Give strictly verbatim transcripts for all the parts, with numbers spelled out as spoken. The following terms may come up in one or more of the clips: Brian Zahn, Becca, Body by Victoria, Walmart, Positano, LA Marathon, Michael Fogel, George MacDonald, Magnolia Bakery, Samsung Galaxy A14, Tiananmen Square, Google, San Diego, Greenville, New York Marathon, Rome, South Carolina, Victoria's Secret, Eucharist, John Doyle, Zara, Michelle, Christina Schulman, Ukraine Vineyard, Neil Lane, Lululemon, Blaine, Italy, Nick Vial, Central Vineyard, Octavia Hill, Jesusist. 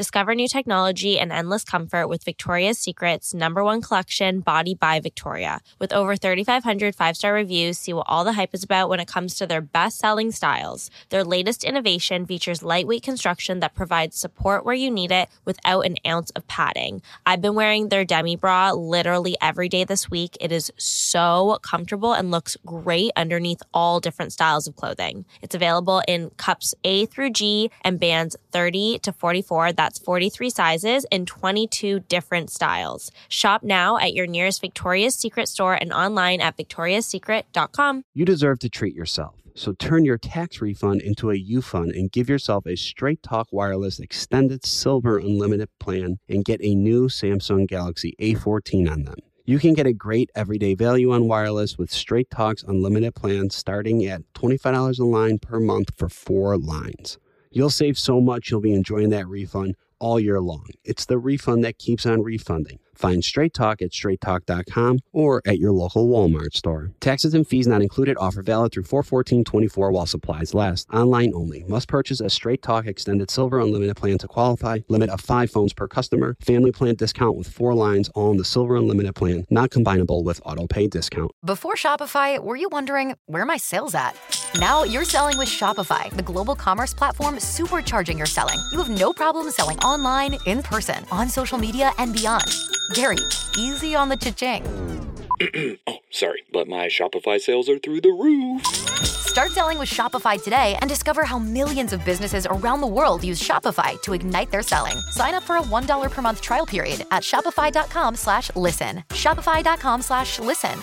Discover new technology and endless comfort with Victoria's Secret's number one collection, Body by Victoria. With over three thousand five hundred five-star reviews, see what all the hype is about when it comes to their best-selling styles. Their latest innovation features lightweight construction that provides support where you need it without an ounce of padding. I've been wearing their demi bra literally every day this week. It is so comfortable and looks great underneath all different styles of clothing. It's available in cups A through G and bands thirty to forty-four. That's forty-three sizes in twenty-two different styles. Shop now at your nearest Victoria's Secret store and online at victorias secret dot com. You deserve to treat yourself. So turn your tax refund into a U-Fund and give yourself a Straight Talk Wireless Extended Silver Unlimited plan and get a new Samsung Galaxy A fourteen on them. You can get a great everyday value on wireless with Straight Talk's unlimited plans starting at twenty-five dollars a line per month for four lines. You'll save so much you'll be enjoying that refund all year long. It's the refund that keeps on refunding. Find Straight Talk at straight talk dot com or at your local Walmart store. Taxes and fees not included. Offer valid through four fourteen twenty-four while supplies last. Online only. Must purchase a Straight Talk Extended Silver Unlimited plan to qualify. Limit of five phones per customer. Family plan discount with four lines all in the Silver Unlimited plan. Not combinable with auto pay discount. Before Shopify, were you wondering, where are my sales at? Now you're selling with Shopify, the global commerce platform supercharging your selling. You have no problem selling online, in person, on social media, and beyond. Gary, easy on the cha-ching. Oh, sorry, but my Shopify sales are through the roof. Start selling with Shopify today and discover how millions of businesses around the world use Shopify to ignite their selling. Sign up for a one dollar per month trial period at shopify.com slash listen. Shopify.com slash listen.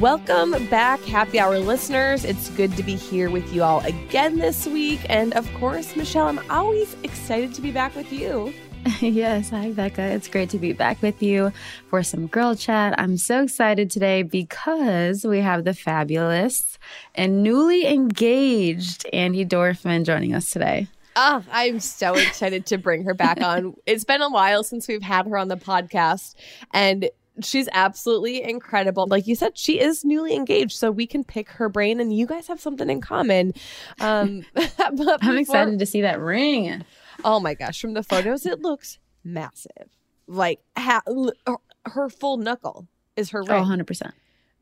Welcome back, Happy Hour listeners. It's good to be here with you all again this week. And of course, Michelle, I'm always excited to be back with you. Yes. Hi, Becca. It's great to be back with you for some girl chat. I'm so excited today because we have the fabulous and newly engaged Andi Dorfman joining us today. Oh, I'm so excited to bring her back on. It's been a while since we've had her on the podcast, and she's absolutely incredible. Like you said, she is newly engaged, so we can pick her brain, and you guys have something in common. Um, I'm before- excited to see that ring. Oh my gosh, from the photos, it looks massive. Like ha- her, her full knuckle is her ring. Oh, one hundred percent.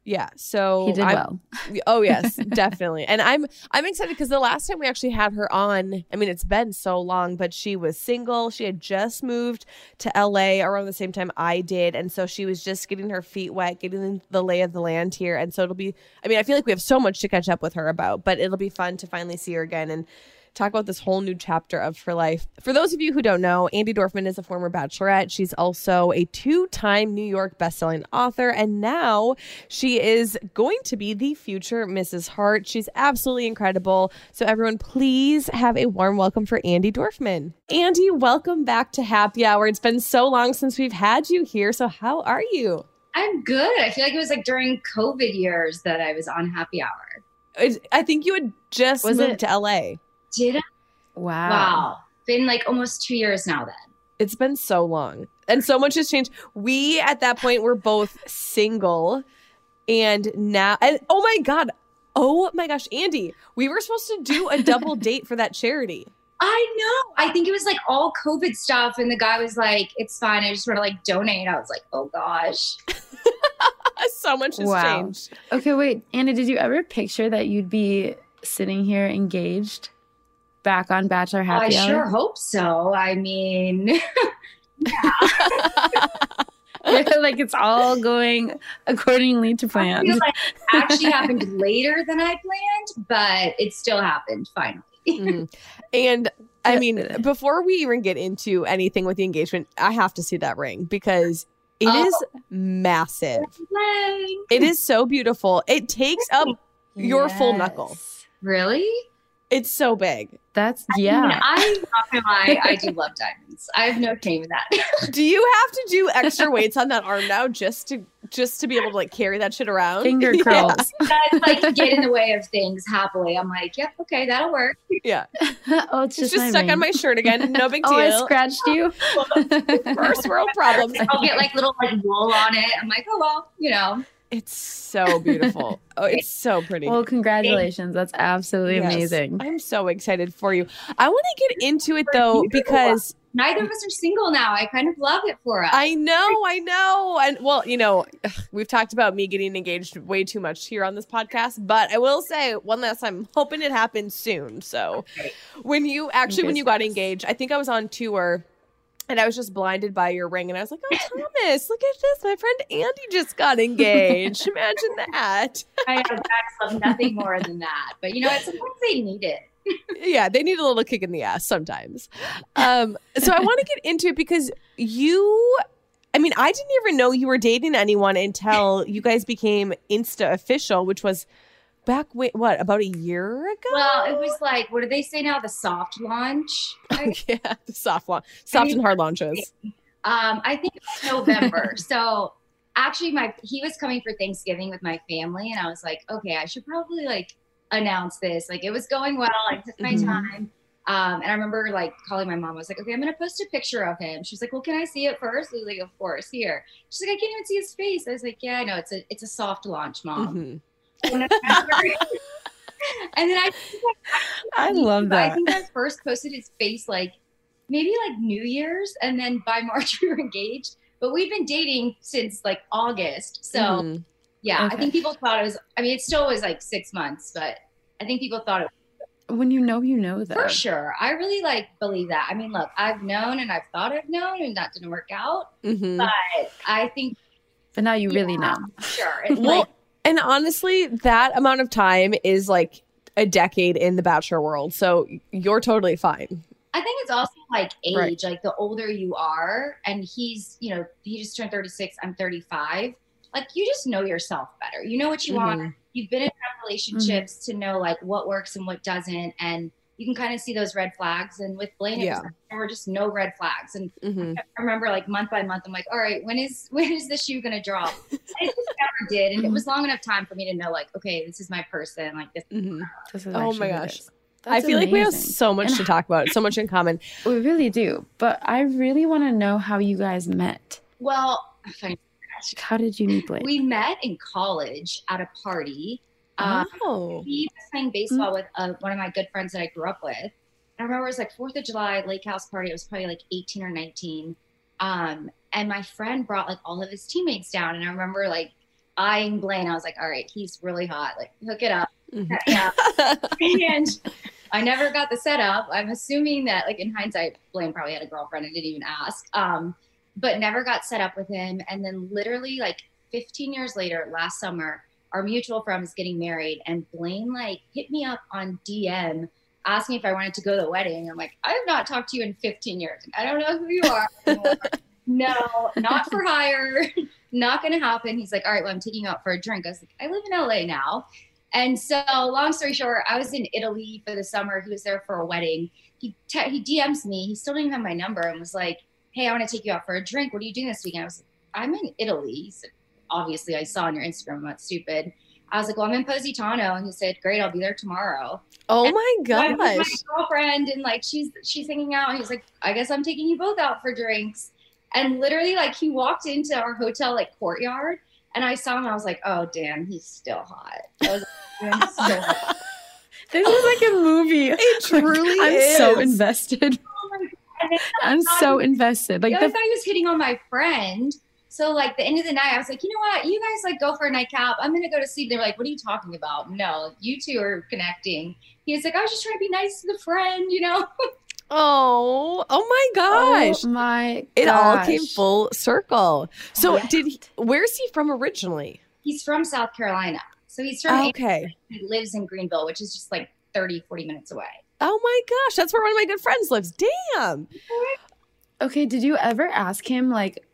Yeah, so... He did I'm, well. Oh, yes, definitely. And I'm I'm excited because the last time we actually had her on, I mean, it's been so long, but she was single. She had just moved to L A around the same time I did. And so she was just getting her feet wet, getting the lay of the land here. And so it'll be... I mean, I feel like we have so much to catch up with her about, but it'll be fun to finally see her again and talk about this whole new chapter of her life. For those of you who don't know, Andi Dorfman is a former bachelorette. She's also a two-time New York bestselling author, and now she is going to be the future Missus Hart. She's absolutely incredible. So everyone, please have a warm welcome for Andi Dorfman. Andi, welcome back to Happy Hour. It's been so long since we've had you here. So how are you? I'm good. I feel like it was like during COVID years that I was on Happy Hour. I think you had just was moved it? to L A. Did I? Wow. Wow. Been like almost two years now then. It's been so long. And so much has changed. We, at that point, were both single. And now, and oh my God. Oh my gosh, Andi, we were supposed to do a double date for that charity. I know. I think it was like all COVID stuff. And the guy was like, it's fine. I just want to like donate. I was like, oh gosh. So much has wow. changed. Okay, wait. Andi, did you ever picture that you'd be sitting here engaged? Back on Bachelor Happy Hour? I sure hope so. I mean, yeah. Like it's all going accordingly to plan. I feel like it actually happened later than I planned, but it still happened finally. Mm. And I mean, before we even get into anything with the engagement, I have to see that ring because it oh. is massive. It is so beautiful. It takes up your yes. full knuckle. Really? It's so big. That's, I yeah. Mean, I'm not gonna lie, I do love diamonds. I have no shame in that. Do you have to do extra weights on that arm now just to just to be able to like carry that shit around? Finger curls. Yeah. That's like get in the way of things happily. I'm like, yep, okay, that'll work. Yeah. Oh, it's, it's just, just stuck ring. on my shirt again. No big deal. Oh, I scratched you. First world problems. I'll get like little like wool on it. I'm like, oh well, you know. It's so beautiful. Oh, it's so pretty. Well, congratulations. That's absolutely yes. amazing. I'm so excited for you. I want to get into it, though, because neither of us are single now. I kind of love it for us. I know. I know. And well, you know, we've talked about me getting engaged way too much here on this podcast, but I will say one last time, I'm hoping it happens soon. So okay. when you actually, when you got engaged, I think I was on tour and I was just blinded by your ring. And I was like, oh, Thomas, look at this. My friend Andi just got engaged. Imagine that. I know. Guys love nothing more than that. But, you know, it's sometimes they need it. Yeah, they need a little kick in the ass sometimes. Um, so I want to get into it because you, I mean, I didn't even know you were dating anyone until you guys became Insta official, which was back, wait, what, about a year ago? Well, it was like, what do they say now? The soft launch? Right? Oh, yeah, the soft launch. Soft I mean, and hard launches. Um, I think it was November. So actually, my he was coming for Thanksgiving with my family, and I was like, okay, I should probably like announce this. Like, it was going well. I took my mm-hmm. time. Um, and I remember like calling my mom. I was like, okay, I'm going to post a picture of him. She's like, well, can I see it first? I was like, of course, here. She's like, I can't even see his face. I was like, yeah, I know. It's a, it's a soft launch, Mom. Mm-hmm. and then I, I love that. I think I first posted his face like maybe like New Year's, and then by March we were engaged. But we've been dating since like August, so mm-hmm. yeah, okay. I think people thought it was. I mean, it still was like six months, but I think people thought it was. When you know, you know that for sure. I really like believe that. I mean, look, I've known and I've thought I've known, and that didn't work out. Mm-hmm. But I think, but now you yeah, really know. Sure. It's well, like, and honestly, that amount of time is like a decade in the Bachelor world. So you're totally fine. I think it's also like age, right. like the older you are, and he's, you know, he just turned thirty-six, I'm thirty-five. Like, you just know yourself better. You know what you mm-hmm. want. You've been in enough relationships mm-hmm. to know like what works and what doesn't. And you can kind of see those red flags. And with Blaine, yeah. there were just no red flags. And mm-hmm. I remember like month by month, I'm like, all right, when is when is the shoe going to drop? I just never did. And it was long enough time for me to know like, okay, this is my person. Like this. Mm-hmm. this is oh my gosh. I feel amazing. Like we have so much and to talk about, so much in common. We really do. But I really want to know how you guys met. Well, how did you meet Blaine? We met in college at a party. Um, oh. He was playing baseball mm-hmm. with uh, one of my good friends that I grew up with. And I remember it was like fourth of July lake house party. It was probably like eighteen or nineteen. Um, and my friend brought like all of his teammates down. And I remember like eyeing Blaine. I was like, all right, he's really hot. Like, hook it up. Mm-hmm. Yeah. And I never got the setup. I'm assuming that like in hindsight, Blaine probably had a girlfriend. I didn't even ask. Um, but never got set up with him. And then literally like fifteen years later, last summer, our mutual friend is getting married, and Blaine like hit me up on D M, asked me if I wanted to go to the wedding. I'm like, I have not talked to you in fifteen years. I don't know who you are. No, not for hire. Not going to happen. He's like, all right, well, I'm taking you out for a drink. I was like, I live in L A now. And so long story short, I was in Italy for the summer. He was there for a wedding. He te- he D Ms me. He still didn't have my number and was like, hey, I want to take you out for a drink. What are you doing this weekend? I was like, I'm in Italy. He said, obviously I saw on your Instagram, I'm not stupid. I was like, well, I'm in Positano. And he said, great, I'll be there tomorrow. Oh and my gosh. My girlfriend and like, she's, she's hanging out. And he's like, I guess I'm taking you both out for drinks. And literally like he walked into our hotel, like courtyard. And I saw him. And I was like, oh damn, he's still hot. I was like, I'm so hot. This is like a movie. It truly like, is. I'm so invested. Oh my God. I'm so was, invested. Like I the- thought he was hitting on my friend. So like the end of the night, I was like, you know what? You guys like go for a nightcap. I'm going to go to sleep. They were like, what are you talking about? No, you two are connecting. He was like, I was just trying to be nice to the friend, you know? Oh, oh my gosh. Oh my gosh. It all came full circle. So what? did he, where's he from originally? He's from South Carolina. So he's from, okay. He lives in Greenville, which is just like thirty, forty minutes away. Oh my gosh. That's where one of my good friends lives. Damn. Okay. Did you ever ask him like,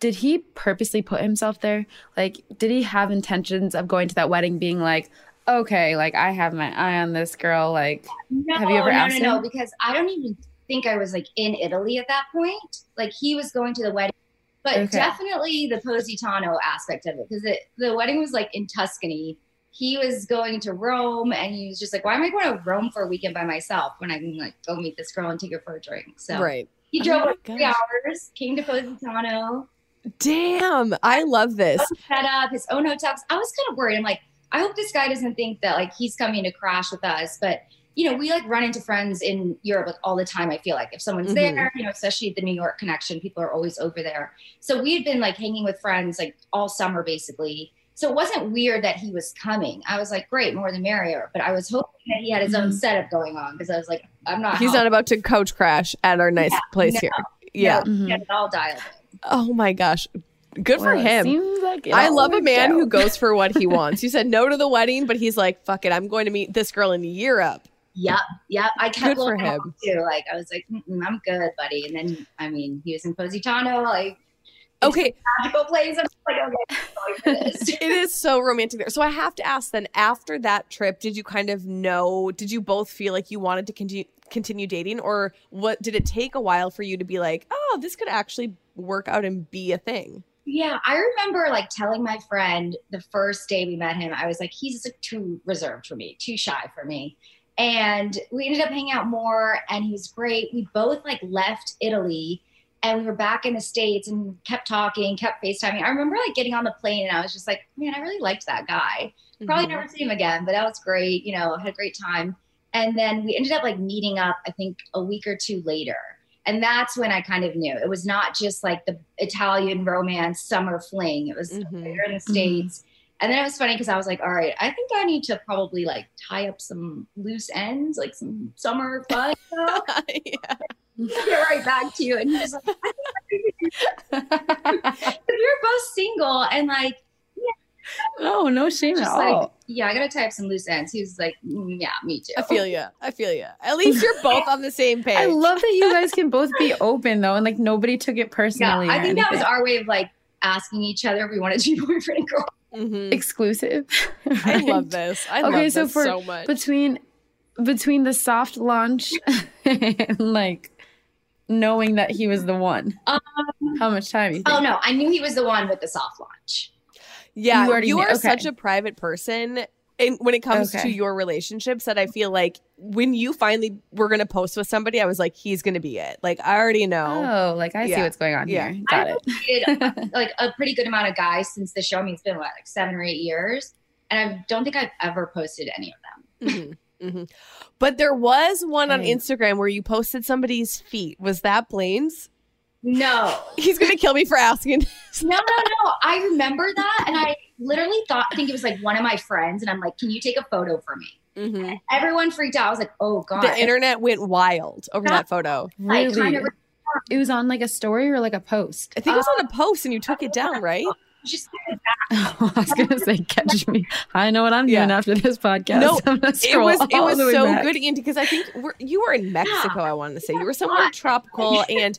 did he purposely put himself there? Like, did he have intentions of going to that wedding being like, okay, like, I have my eye on this girl. Like, no, have you ever no, asked No, no, no, because I don't even think I was, like, in Italy at that point. Like, he was going to the wedding. But okay. definitely the Positano aspect of it. Because the wedding was, like, in Tuscany. He was going to Rome. And he was just like, why am I going to Rome for a weekend by myself when I can, like, go meet this girl and take her for a drink? So right. he drove oh like three hours, came to Positano. Damn, I love this. Set up his own hotels. I was kind of worried. I'm like, I hope this guy doesn't think that like he's coming to crash with us. But you know, we like run into friends in Europe like all the time. I feel like if someone's mm-hmm. there, you know, especially the New York connection, people are always over there. So we had been like hanging with friends like all summer basically. So it wasn't weird that he was coming. I was like, great, more the merrier. But I was hoping that he had his own setup going on because I was like, I'm not. He's home. Not about to coach crash at our nice yeah, place no, here. Yeah. No, mm-hmm. Get it all dialed in. Oh my gosh. Good well, for him. Seems like I love a man out. Who goes for what he wants. You said no to the wedding, but he's like, fuck it. I'm going to meet this girl in Europe. Yep. Yep. I kept good looking for him too. Like, I was like, mm-mm, I'm good, buddy. And then, I mean, he was in Positano, like, okay. Magical place. I'm like, okay, I'm going for this. It is so romantic there. So I have to ask then, after that trip, did you kind of know, did you both feel like you wanted to continue continue dating, or what did it take a while for you to be like, oh, this could actually work out and be a thing? Yeah, I remember like telling my friend the first day we met him, I was like, he's like, too reserved for me, too shy for me. And we ended up hanging out more and he was great. We both like left Italy and we were back in the States and kept talking, kept FaceTiming. I remember like getting on the plane and I was just like, man, I really liked that guy. Probably mm-hmm. never see him again, but that was great. You know, had a great time. And then we ended up like meeting up, I think a week or two later. And that's when I kind of knew it was not just like the Italian romance summer fling. It was mm-hmm. later in the States. Mm-hmm. And then it was funny because I was like, all right, I think I need to probably like tie up some loose ends, like some summer fun. Yeah. Get right back to you. And he was like, I think I so we were both single and like, yeah. Oh, no shame just at like, all. Yeah, I got to tie up some loose ends. He was like, mm, yeah, me too. I feel you. I feel you. At least you're both on the same page. I love that you guys can both be open though. And like nobody took it personally. Yeah, I think that was our way of like asking each other if we wanted to be boyfriend and girlfriend. Mm-hmm. Exclusive. Right? I love this. I okay, love so this for, so much. Between between the soft launch and like knowing that he was the one. Um, how much time? You think? Oh no, I knew he was the one with the soft launch. Yeah, you, you are okay. Such a private person, and when it comes okay. to your relationships, that I feel like when you finally were going to post with somebody, I was like, he's going to be it. Like I already know. Oh, like I yeah. see what's going on yeah. here. Got I've it. Dated, like a pretty good amount of guys since the show. I mean, it's been what, like seven or eight years, and I don't think I've ever posted any of them. Mm-hmm. Mm-hmm. But there was one on Instagram where you posted somebody's feet. Was that Blaine's? No. He's going to kill me for asking. no, no, no. I remember that. And I literally thought, I think it was like one of my friends. And I'm like, can you take a photo for me? Mm-hmm. And everyone freaked out. I was like, oh, God. The internet went wild over that, that photo. Really? I kind of it was on like a story or like a post? I think uh, it was on a post and you took it down, right? Just oh, I was gonna say, catch me. I know what I'm doing yeah. after this podcast. No, it was it was so back. Good, Andi, because I think we're, you were in Mexico. Yeah. I wanted to say yeah, you were somewhere God. tropical, and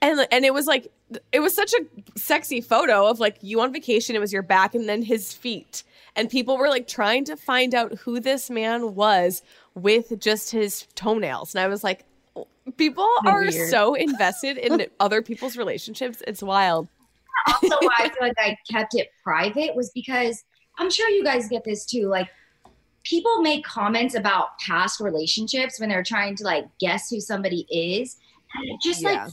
and and it was like it was such a sexy photo of like you on vacation. It was your back, and then his feet, and people were like trying to find out who this man was with just his toenails, and I was like, people are weird. So invested in other people's relationships. It's wild. Also why I feel like I kept it private was because I'm sure you guys get this too. Like people make comments about past relationships when they're trying to like guess who somebody is. And it just yeah. like,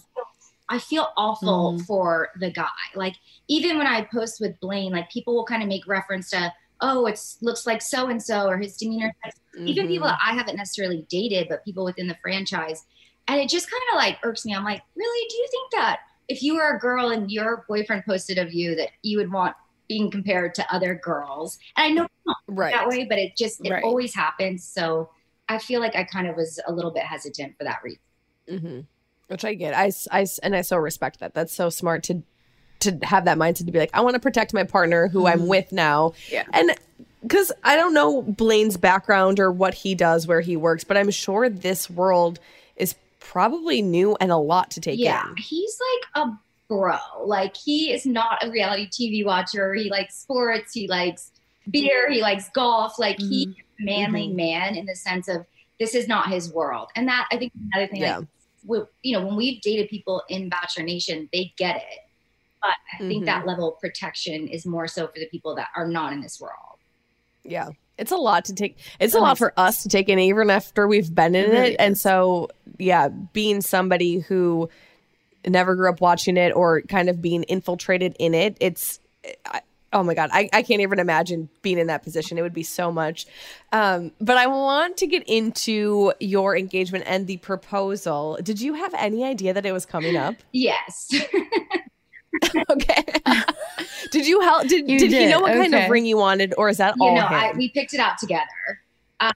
I feel awful mm-hmm. for the guy. Like even when I post with Blaine, like people will kind of make reference to, oh, it's looks like so-and-so or his demeanor. Mm-hmm. Even people that I haven't necessarily dated, but people within the franchise. And it just kind of like irks me. I'm like, really? Do you think that if you were a girl and your boyfriend posted of you that you would want being compared to other girls? And I know it's not right. that way, but it just, it right. always happens. So I feel like I kind of was a little bit hesitant for that reason. Mm-hmm. Which I get. I, I, and I so respect that. That's so smart to, to have that mindset to be like, I want to protect my partner who mm-hmm. I'm with now. Yeah. And because I don't know Blaine's background or what he does, where he works, but I'm sure this world is probably new and a lot to take yeah, in. Yeah, he's like a bro. Like he is not a reality T V watcher. He likes sports. He likes beer. He likes golf. Like mm-hmm. he's a manly mm-hmm. man in the sense of this is not his world. And that I think another thing, yeah. like, we, you know, when we've dated people in Bachelor Nation, they get it. But I think mm-hmm. that level of protection is more so for the people that are not in this world. Yeah. It's a lot to take. It's a lot for us to take in even after we've been in it. And so, yeah, being somebody who never grew up watching it or kind of being infiltrated in it. It's, I, oh my God, I, I can't even imagine being in that position. It would be so much. Um, but I want to get into your engagement and the proposal. Did you have any idea that it was coming up? Yes. Okay. Did you help? Did you did, did he know what okay. kind of ring you wanted, or is that you all? No, I, we picked it out together. Um,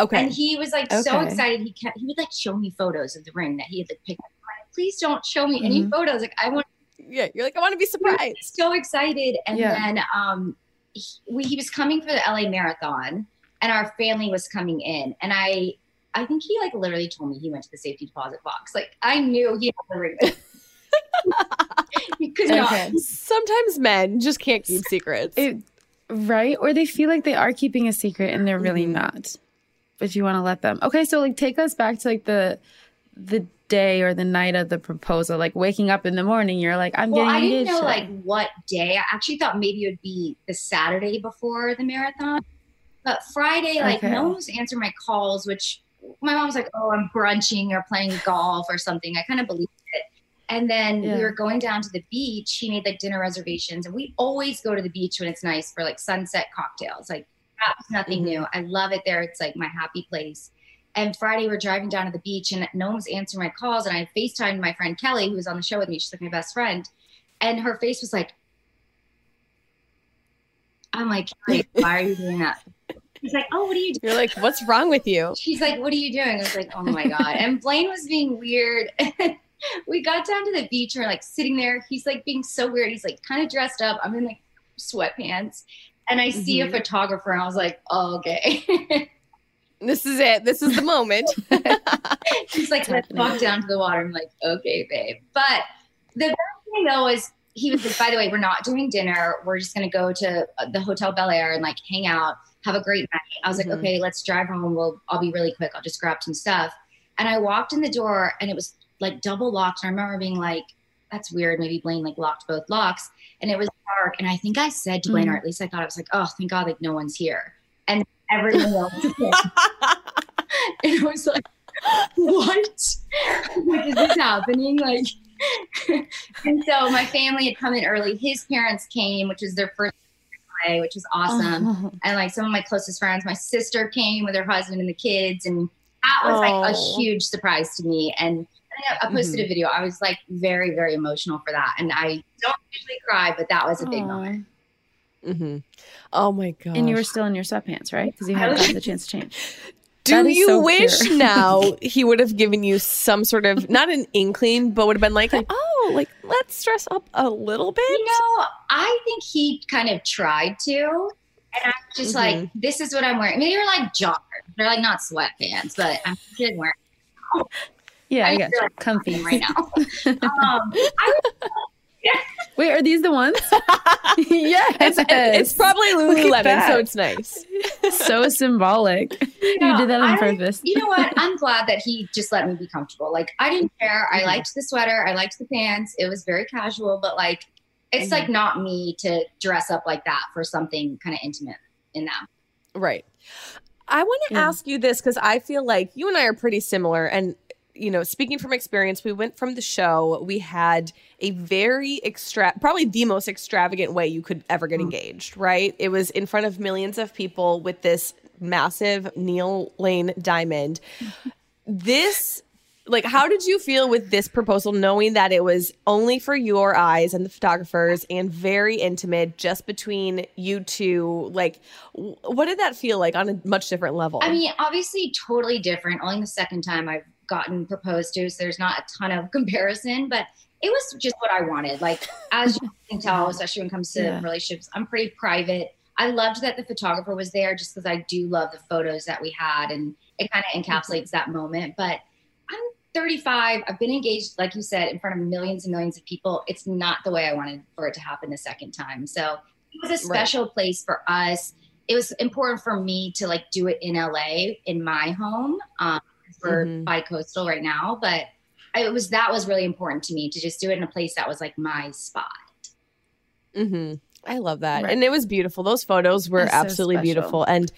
okay. And he was like okay. so excited. He kept he would like show me photos of the ring that he had like picked up. Please don't show me mm-hmm. any photos. Like I want. Yeah, you're like I want to be surprised. So excited, and yeah. then um, he, we, he was coming for the L A Marathon, and our family was coming in, and I I think he like literally told me he went to the safety deposit box. Like I knew he had the ring. Because okay. no. sometimes men just can't keep secrets, it, right? Or they feel like they are keeping a secret and they're really mm-hmm. not. But you want to let them. Okay, so like take us back to like the the day or the night of the proposal. Like waking up in the morning, you're like, I'm well, getting engaged. Well, I didn't know like what day. I actually thought maybe it would be the Saturday before the marathon, but Friday, like okay. no one was answering my calls. Which my mom was like, oh, I'm brunching or playing golf or something. I kind of believed it. And then yeah. we were going down to the beach. He made like dinner reservations, and we always go to the beach when it's nice for like sunset cocktails. Like that's nothing mm-hmm. new. I love it there. It's like my happy place. And Friday we're driving down to the beach, and no one was answering my calls. And I FaceTimed my friend Kelly, who was on the show with me. She's like my best friend, and her face was like, "I'm like, Kelly, why are you doing that?" She's like, "Oh, what are you doing?" You're like, "What's wrong with you?" She's like, "What are you doing?" I was like, "Oh my God!" And Blaine was being weird. We got down to the beach, and we're like sitting there. He's like being so weird. He's like kind of dressed up. I'm in like sweatpants, and I mm-hmm. see a photographer, and I was like, oh, okay. This is it. This is the moment. He's like, let's walk down to the water. I'm like, okay, babe. But the best thing though was he was like, by the way, we're not doing dinner. We're just going to go to the Hotel Bel Air and like hang out, have a great night. I was mm-hmm. like, okay, let's drive home. We'll, I'll be really quick. I'll just grab some stuff. And I walked in the door, and it was like double locked. And I remember being like, that's weird. Maybe Blaine like locked both locks, and it was dark. And I think I said to Blaine, mm-hmm. or at least I thought, I was like, oh, thank God, like no one's here. And everyone else did. And I was like, what? Like, is this happening? Like, and so my family had come in early. His parents came, which was their first play, which was awesome. Oh. And like some of my closest friends, my sister came with her husband and the kids, and that was oh. like a huge surprise to me. And I posted mm-hmm. a video. I was like very, very emotional for that. And I don't usually cry, but that was a big Aww. moment. Mm-hmm. Oh my God. And you were still in your sweatpants, right? Because you hadn't had the chance to change. Do you so wish pure. Now he would have given you some sort of, not an inkling, but would have been like, oh, like let's dress up a little bit? You know, I think he kind of tried to. And I'm just mm-hmm. like, this is what I'm wearing. I mean, they were like joggers. They're like not sweatpants, but I'm just wearing it. Yeah, I, I got like comfy right now. um, I was, yeah. Wait, are these the ones? Yes. It's, it's probably Lululemon, so it's nice. So symbolic. You, know, you did that on I, purpose. You know what? I'm glad that he just let me be comfortable. Like, I didn't care. I liked the sweater. I liked the pants. It was very casual, but like, it's mm-hmm. like not me to dress up like that for something kind of intimate in that. Right. I want to yeah. ask you this, because I feel like you and I are pretty similar, and you know, speaking from experience, we went from the show, we had a very extra, probably the most extravagant way you could ever get engaged, right? It was in front of millions of people with this massive Neil Lane diamond. This, like, how did you feel with this proposal, knowing that it was only for your eyes and the photographers and very intimate, just between you two? Like, what did that feel like on a much different level? I mean, obviously totally different. Only the second time I've gotten proposed to, so there's not a ton of comparison, but it was just what I wanted. Like, as you can tell, especially when it comes to yeah. relationships, I'm pretty private. I loved that the photographer was there, just because I do love the photos that we had, and it kind of encapsulates that moment. But I'm thirty-five. I've been engaged, like you said, in front of millions and millions of people. It's not the way I wanted for it to happen the second time. So it was a special right. place for us. It was important for me to like do it in L A, in my home. Um, We're mm-hmm. bi-coastal right now, but it was that was really important to me to just do it in a place that was like my spot. Mm-hmm. I love that, right. And it was beautiful. Those photos were That's absolutely so beautiful, and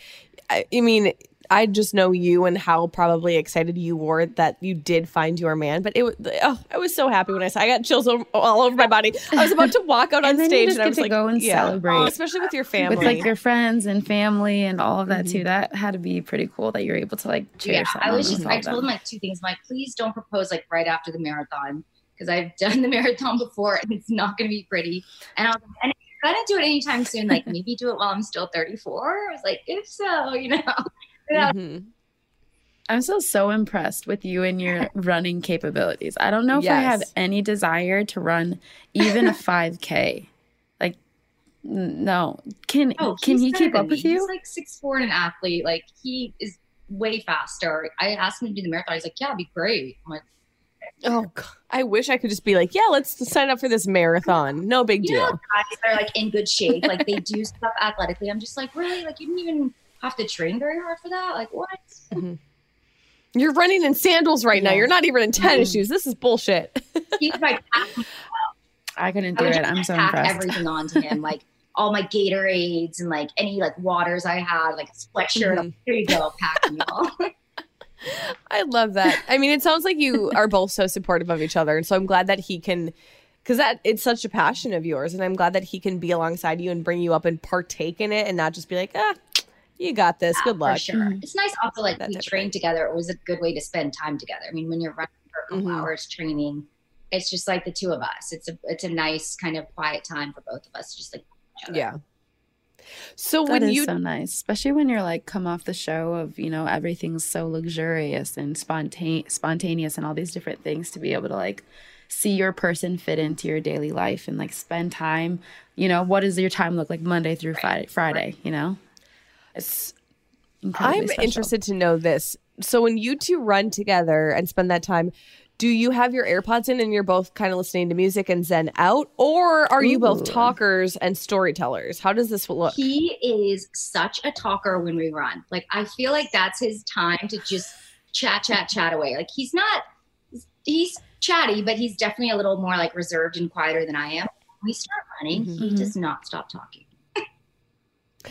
I, I mean, I just know you and how probably excited you were that you did find your man. But it was, oh, I was so happy when I saw. I got chills all, all over my body. I was about to walk out on and stage, and I was like, go and yeah, celebrate, oh, especially with your family, with like your friends and family and all of that mm-hmm. too. That had to be pretty cool that you were able to like cherish. Yeah, I was just, I told them like two things. I'm like, please don't propose like right after the marathon, because I've done the marathon before and it's not going to be pretty. And I was like, and gonna do it anytime soon, like maybe do it while I'm still thirty-four. I was like, if so, you know. Yeah. Mm-hmm. I'm still so impressed with you and your running capabilities. I don't know if yes. I have any desire to run even a five K. Like, no. Can oh, can he keep up me. with you? He's like six four and an athlete. Like, he is way faster. I asked him to do the marathon. He's like, yeah, it'd be great. I'm like, oh, God. I wish I could just be like, yeah, let's sign up for this marathon. No big you deal. Know, guys are like in good shape. Like they do stuff athletically. I'm just like, really? Like you didn't even have to train very hard for that? Like what? Mm-hmm. You're running in sandals right yeah. now. You're not even in tennis mm-hmm. shoes. This is bullshit. He's like, I couldn't do I it. I'm so impressed. Everything onto him, like all my Gatorades and like any like waters I had, like a sweatshirt. Mm-hmm. Like, here you go, packing y'all. I love that. I mean, it sounds like you are both so supportive of each other. And so I'm glad that he can, because that it's such a passion of yours. And I'm glad that he can be alongside you and bring you up and partake in it and not just be like, ah, you got this. Yeah, good luck. For sure. It's nice also like we trained together. It was a good way to spend time together. I mean, when you're running for a couple mm-hmm. hours training, it's just like the two of us. It's a it's a nice kind of quiet time for both of us. Just like each other. Yeah. So that when is you so nice, especially when you're like come off the show of, you know, everything's so luxurious and spontane- spontaneous and all these different things, to be able to like see your person fit into your daily life and like spend time, you know, what does your time look like Monday through Friday, Friday you know? It's incredibly I'm special. Interested to know this. So when you two run together and spend that time, do you have your AirPods in and you're both kind of listening to music and zen out? Or are you Ooh. both talkers and storytellers? How does this look? He is such a talker when we run. Like, I feel like that's his time to just chat, chat, chat away. Like, he's not, he's chatty, but he's definitely a little more like reserved and quieter than I am. When we start running, mm-hmm. he does not stop talking.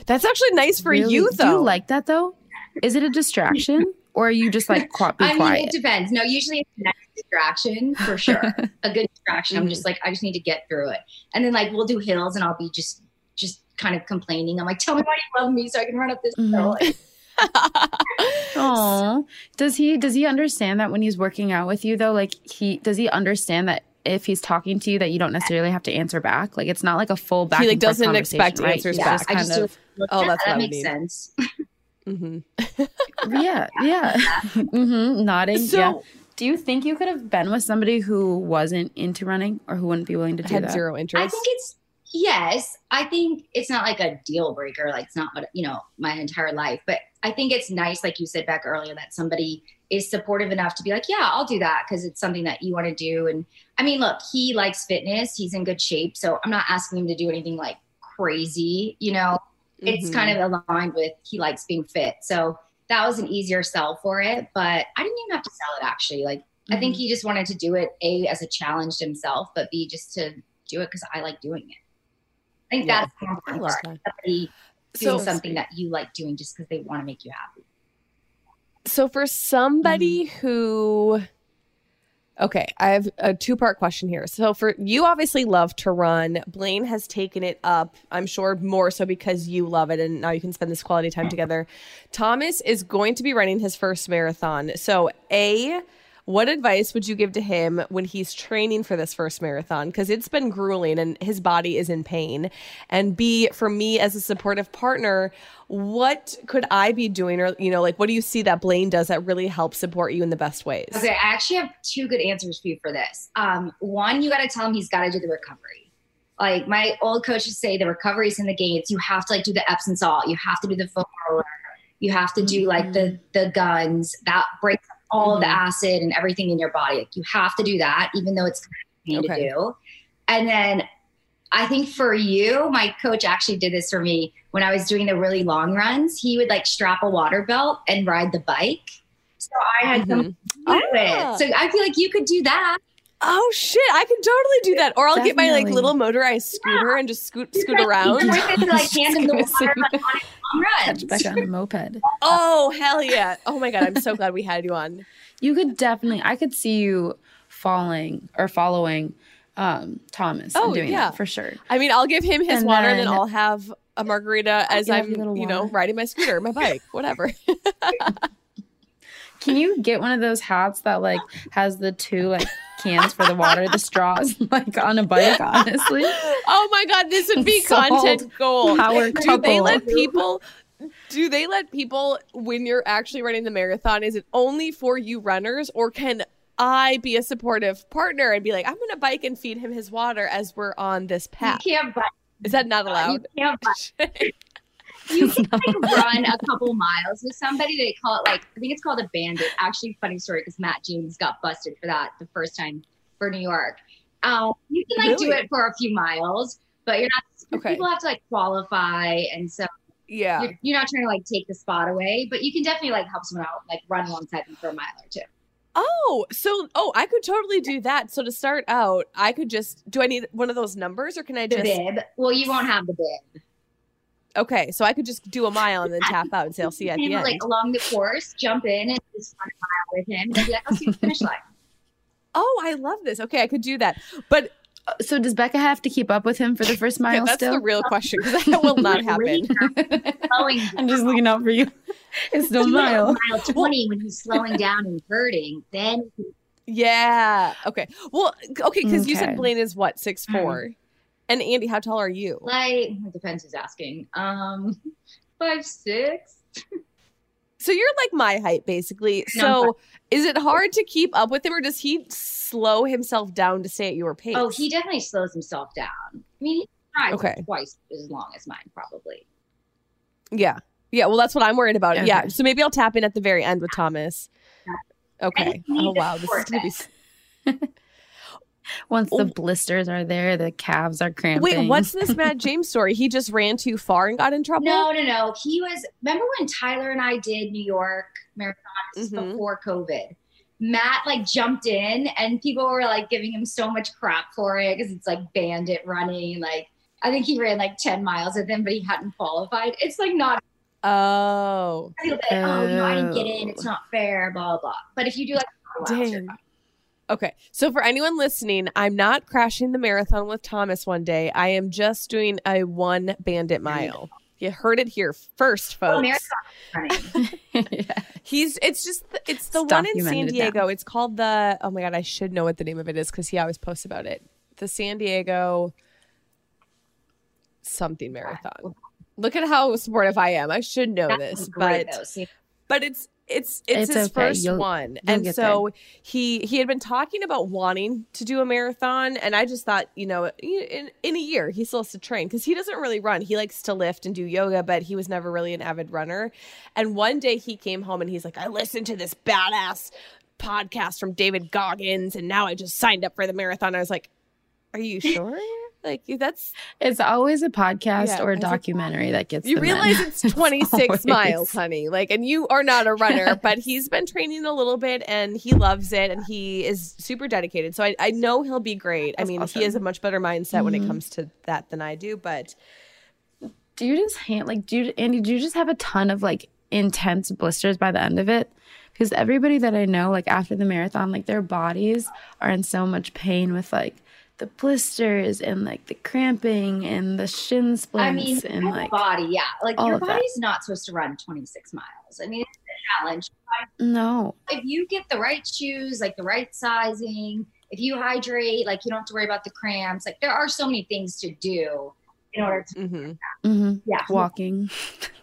That's actually nice for really? you, though. Do you like that, though? Is it a distraction? Or are you just like qu- be I mean, quiet? It depends. No, usually it's a nice distraction for sure. A good distraction. I'm just like, I just need to get through it. And then like we'll do hills and I'll be just just kind of complaining. I'm like, tell me why you love me so I can run up this hill. Aww. Does he does he understand that when he's working out with you though? Like he does he understand that if he's talking to you that you don't necessarily have to answer back? Like it's not like a full back. He like doesn't expect right? answers yeah, back. I just kind of, do oh, that's that makes sense. Mm-hmm. yeah, yeah. Mm-hmm. Nodding. So, yeah. Do you think you could have been with somebody who wasn't into running or who wouldn't be willing to do had that? Zero interest. I think it's yes. I think it's not like a deal breaker. Like it's not what you know my entire life, but I think it's nice, like you said back earlier, that somebody is supportive enough to be like, yeah, I'll do that because it's something that you want to do. And I mean, look, he likes fitness. He's in good shape, so I'm not asking him to do anything like crazy, you know. It's mm-hmm. kind of aligned with he likes being fit. So that was an easier sell for it. But I didn't even have to sell it, actually. Like, mm-hmm. I think he just wanted to do it, A, as a challenge to himself, but B, just to do it because I like doing it. I think yeah. that's the important part. That. Somebody so, doing something that you like doing just because they want to make you happy. So for somebody mm-hmm. who... Okay, I have a two-part question here. So for you obviously love to run. Blaine has taken it up, I'm sure more so because you love it and now you can spend this quality time together. Thomas is going to be running his first marathon. So A, what advice would you give to him when he's training for this first marathon? Because it's been grueling and his body is in pain. And B, for me as a supportive partner, what could I be doing? Or, you know, like, what do you see that Blaine does that really helps support you in the best ways? Okay, I actually have two good answers for you for this. Um, one, you got to tell him he's got to do the recovery. Like my old coaches say, the recovery's in the gains. You have to like do the Epsom salt. You have to do the foam roller. You have to do like the, the guns. That breaks up all mm-hmm. of the acid and everything in your body. Like you have to do that, even though it's kind of pain okay. to do. And then I think for you, my coach actually did this for me when I was doing the really long runs. He would like strap a water belt and ride the bike. So I had mm-hmm. some oh, yeah. So I feel like you could do that. Oh shit, I can totally do that. Or I'll Definitely. get my like little motorized scooter yeah. and just scoot scoot around. Like hand him the water, like, on runs. Catch Becca on a moped. Oh, hell yeah. Oh, my God. I'm so glad we had you on. You could definitely – I could see you falling or following um, Thomas oh, and doing yeah. that for sure. I mean, I'll give him his and water then, and then I'll have a margarita I'll as I'm, you know, water. riding my scooter, my bike, whatever. Can you get one of those hats that, like, has the two, like, cans for the water, the straws, like, on a bike, honestly? Oh, my God. This would be Salt, content gold. Power couple. Do they let people... Do they let people, when you're actually running the marathon, is it only for you runners, or can I be a supportive partner and be like, I'm going to bike and feed him his water as we're on this path? You can't bike. Is that not allowed? You can't bike. You can like run a couple miles with somebody. They call it like, I think it's called a bandit. Actually, funny story, because Matt James got busted for that the first time for New York. Um, you can like really? do it for a few miles, but you're not, okay. people have to like qualify. And so yeah, you're, you're not trying to like take the spot away, but you can definitely like help someone out, like run alongside them for a mile or two. Oh, so, oh, I could totally do that. So to start out, I could just, do I need one of those numbers or can I just? The bib. Well, you won't have the bib. Okay, so I could just do a mile and then tap out and say, I'll see you at the end. Like along the course, jump in and just run a mile with him and be like, I'll see you at the finish line. Oh, I love this. Okay, I could do that. But uh, so does Becca have to keep up with him for the first mile? Yeah, that's still? the real question, because that will not happen. I'm just looking out for you. It's no mile. Mile twenty, when he's slowing down and hurting, then. Yeah. Okay. Well, okay, because okay. you said Blaine is what, six four? Mm-hmm. And Andi, how tall are you? Like, it depends who's asking. Um, five, six. So you're like my height, basically. No, so is it hard to keep up with him, or does he slow himself down to stay at your pace? Oh, he definitely slows himself down. I mean, he rides okay. twice as long as mine, probably. Yeah. Yeah, well, that's what I'm worried about. Okay. Yeah, so maybe I'll tap in at the very end with Thomas. Okay. Oh, wow. This is going to be... Once the oh. blisters are there, the calves are cramping. Wait, what's this Matt James story? He just ran too far and got in trouble? No, no, no. He was, remember when Tyler and I did New York Marathon mm-hmm. before COVID? Matt like jumped in and people were like giving him so much crap for it because it's like bandit running. Like, I think he ran like ten miles with him, but he hadn't qualified. It's like not. Oh. I feel like, oh, you know, I didn't get in. It's not fair, blah, blah, blah. But if you do like. Dang. Okay, so for anyone listening, I'm not crashing the marathon with Thomas one day. I am just doing a one bandit mile. You heard it here first, folks. Oh, yeah. He's it's just it's the one in San Diego. It's called the oh my god, I should know what the name of it is because he always posts about it. The San Diego something marathon. Look at how supportive I am. I should know this, but but it's. It's it's, it's his okay. first you'll, one. You'll and so there. he he had been talking about wanting to do a marathon. And I just thought, you know, in, in a year, he still has to train because he doesn't really run. He likes to lift and do yoga, but he was never really an avid runner. And one day he came home and he's like, I listened to this badass podcast from David Goggins. And now I just signed up for the marathon. I was like, are you sure? Like that's it's always a podcast yeah, or a documentary like, that gets you the realize men. It's twenty-six miles, honey. Like, and you are not a runner, but he's been training a little bit and he loves it and he is super dedicated. So I, I know he'll be great. That's I mean, awesome. He has a much better mindset mm-hmm. when it comes to that than I do. But do you just hand like do you, Andi? Do you just have a ton of like intense blisters by the end of it? Because everybody that I know, like after the marathon, like their bodies are in so much pain with like. The blisters and like the cramping and the shin splints. I mean, and your like body, yeah, like your body's that. Not supposed to run twenty-six miles. I mean, it's a challenge. No, if you get the right shoes, like the right sizing, if you hydrate, like you don't have to worry about the cramps. Like there are so many things to do in order to. Mm-hmm. Mm-hmm. Yeah, walking.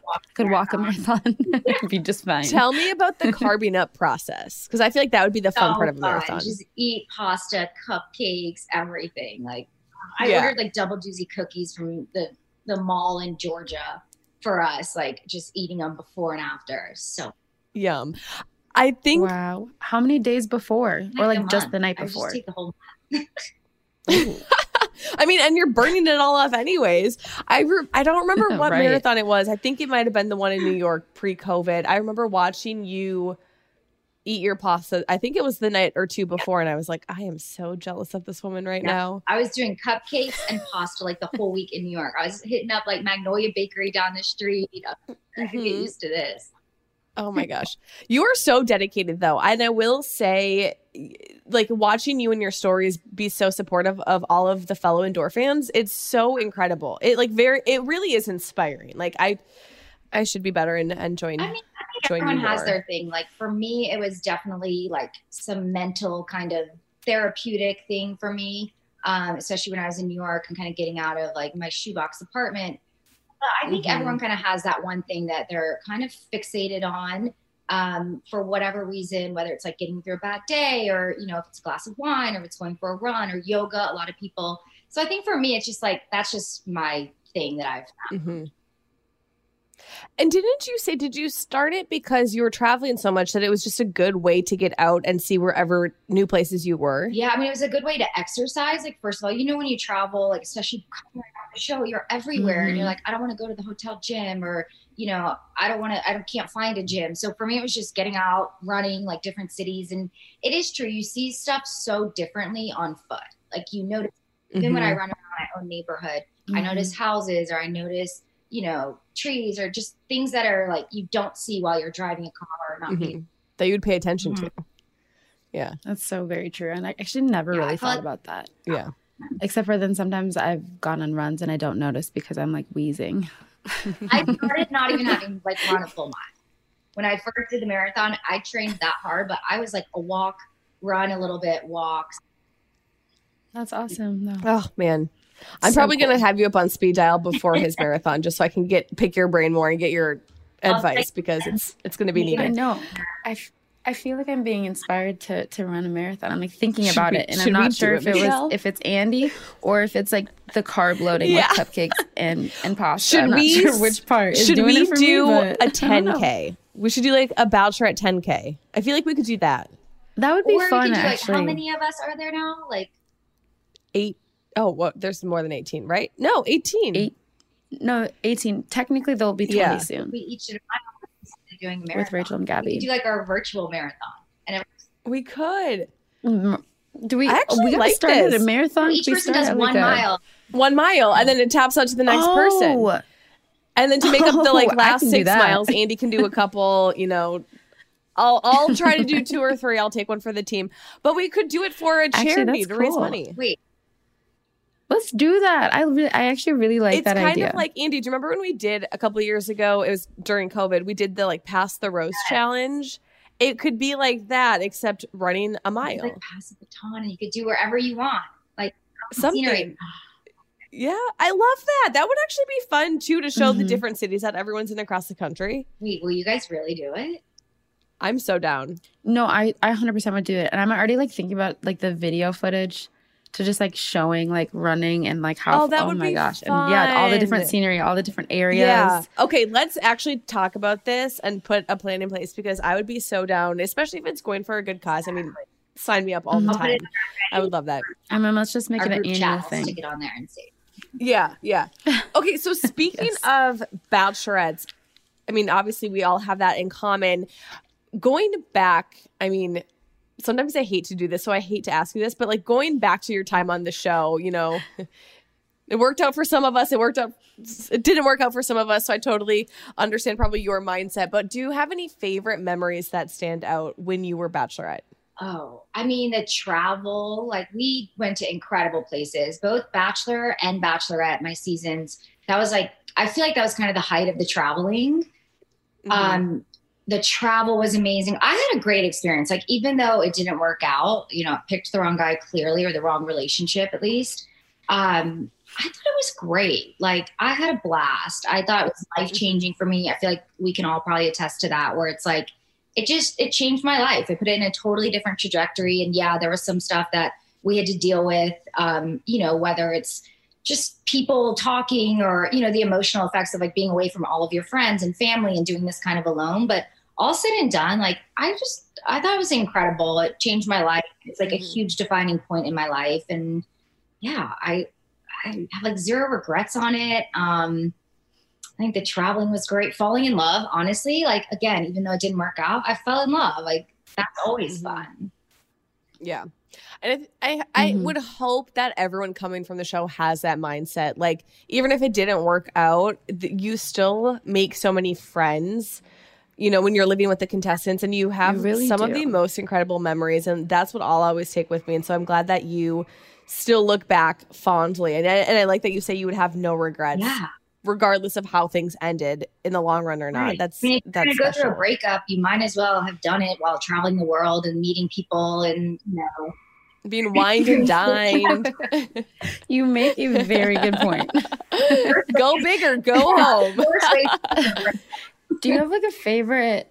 walking Could walk a marathon. It'd be just fine. Tell me about the carbing up process because I feel like that would be the fun oh, part of a marathon. Just eat pasta, cupcakes, everything. Like I yeah. ordered like double doozy cookies from the the mall in Georgia for us. Like just eating them before and after. So yum. I think. Wow. How many days before, or like just the night before? I just take the whole month. I mean, and you're burning it all off anyways. I re- I don't remember what right. marathon it was. I think it might have been the one in New York pre-COVID. I remember watching you eat your pasta. I think it was the night or two before. Yeah. And I was like, I am so jealous of this woman right yeah. now. I was doing cupcakes and pasta like the whole week in New York. I was hitting up like Magnolia Bakery down the street. Mm-hmm. I could get used to this. Oh my gosh. You are so dedicated though. And I will say, like, watching you and your stories be so supportive of all of the fellow Endor fans, it's so incredible. It like very, it really is inspiring. Like I, I should be better and, and join. I mean, I think everyone has their thing. Like for me, it was definitely like some mental kind of therapeutic thing for me. Um, especially when I was in New York and kind of getting out of like my shoebox apartment. I think mm-hmm. everyone kind of has that one thing that they're kind of fixated on um, for whatever reason, whether it's like getting through a bad day or, you know, if it's a glass of wine or if it's going for a run or yoga, a lot of people. So I think for me, it's just like, that's just my thing that I've found. Mm-hmm. And didn't you say, did you start it because you were traveling so much that it was just a good way to get out and see wherever new places you were? Yeah. I mean, it was a good way to exercise. Like, first of all, you know, when you travel, like especially coming on the show, you're everywhere mm-hmm. and you're like, I don't want to go to the hotel gym or, you know, I don't want to, I don't, can't find a gym. So for me, it was just getting out, running like different cities. And it is true. You see stuff so differently on foot. Like you notice, mm-hmm. even when I run around my own neighborhood, mm-hmm. I notice houses or I notice, you know, trees or just things that are like you don't see while you're driving a car or not mm-hmm. being- that you'd pay attention mm-hmm. to. Yeah, that's so very true. And I actually never yeah, really thought about that. Yeah, except for then sometimes I've gone on runs and I don't notice because I'm like wheezing. I started not even having like run a full mile. When I first did the marathon, I trained that hard, but I was like a walk, run a little bit, walks. That's awesome though. Oh man. I'm so probably cool. going to have you up on speed dial before his marathon just so I can get pick your brain more and get your advice because it's it's going to be needed. I know. I, f- I feel like I'm being inspired to to run a marathon. I'm like thinking about we, it and I'm not sure if it, Michelle? was if it's Andi or if it's like the carb loading yeah. with cupcakes and, and pasta. Should I'm not we, sure which part is Should doing we it for do me, a ten K? We should do like a Bachelor at ten K. I feel like we could do that. That would be or fun could do, actually. Like, how many of us are there now? Like eight. Oh, well, there's more than eighteen, right? No, eighteen. Eight, no, eighteen. Technically, there'll be twenty yeah. soon. We each should be doing a marathon. With Rachel and Gabby. We could do like our virtual marathon. And we could. Do we? I actually we like started this. A marathon. Each we person does one like mile. A, one mile, and then it taps out to the next oh. person. And then to make oh, up the like last six miles, Andi can do a couple, you know. I'll I'll try to do two or three. I'll take one for the team. But we could do it for a charity actually, to cool. raise money. Wait. Let's do that. I really, I actually really like it's that idea. It's kind of like, Andi, do you remember when we did a couple of years ago? It was during COVID. We did the like pass the roast yes. challenge. It could be like that, except running a mile. It's like pass the baton, and you could do wherever you want. Like something. Scenery. Yeah, I love that. That would actually be fun too to show mm-hmm. the different cities that everyone's in across the country. Wait, will you guys really do it? I'm so down. No, I, I one hundred percent would do it, and I'm already like thinking about like the video footage. So just like showing like running and like how, oh, that oh would my be gosh. Fun. And yeah, all the different scenery, all the different areas. Yeah. Okay. Let's actually talk about this and put a plan in place because I would be so down, especially if it's going for a good cause. I mean, sign me up all the mm-hmm. time. I would love that. I mean, let's just make Our it an annual thing. Stick it on there and see. Yeah. Yeah. Okay. So speaking yes. of bachelorettes, I mean, obviously we all have that in common. Going back, I mean, sometimes I hate to do this, so I hate to ask you this, but like going back to your time on the show, you know, it worked out for some of us. It worked out. It didn't work out for some of us. So I totally understand probably your mindset, but do you have any favorite memories that stand out when you were Bachelorette? Oh, I mean the travel, like we went to incredible places, both Bachelor and Bachelorette, my seasons. That was like, I feel like that was kind of the height of the traveling. Mm-hmm. Um, The travel was amazing. I had a great experience. Like, even though it didn't work out, you know, picked the wrong guy clearly or the wrong relationship at least. Um, I thought it was great. Like, I had a blast. I thought it was life-changing for me. I feel like we can all probably attest to that where it's like, it just, it changed my life. It put it in a totally different trajectory. And yeah, there was some stuff that we had to deal with, um, you know, whether it's just people talking or, you know, the emotional effects of like being away from all of your friends and family and doing this kind of alone. But all said and done, like, I just, I thought it was incredible. It changed my life. It's like a huge defining point in my life. And yeah, I, I have like zero regrets on it. Um, I think the traveling was great. Falling in love, honestly, like, again, even though it didn't work out, I fell in love. Like, that's always mm-hmm. fun. Yeah. And I I mm-hmm. would hope that everyone coming from the show has that mindset. Like, even if it didn't work out, th- you still make so many friends, you know, when you're living with the contestants, and you have you really some do. of the most incredible memories. And that's what I'll always take with me. And so I'm glad that you still look back fondly. And I, and I like that you say you would have no regrets. Yeah. Regardless of how things ended in the long run or not. Right. That's, I mean, if that's you're going to go through a breakup, you might as well have done it while traveling the world and meeting people and, you know, being wined and dined. You make a very good point. Go big or go home. Do you have like a favorite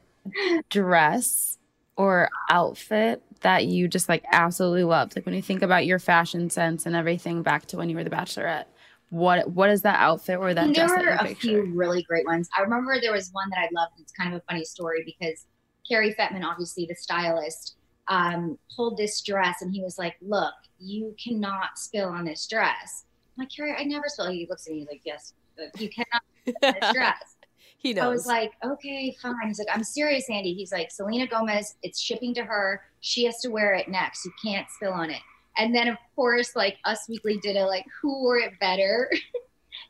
dress or outfit that you just like absolutely loved? Like when you think about your fashion sense and everything back to when you were the Bachelorette, What what is that outfit or that dress? There were a few really great ones. I remember there was one that I loved. It's kind of a funny story because Carrie Fettman, obviously the stylist, um, pulled this dress and he was like, "Look, you cannot spill on this dress." I'm like, "Carrie, I never spill." He looks at me, he's like, "Yes, you cannot spill on this dress." He knows. I was like, "Okay, fine." He's like, "I'm serious, Andy." He's like, "Selena Gomez, it's shipping to her. She has to wear it next. You can't spill on it." And then, of course, like Us Weekly did a like, who wore it better?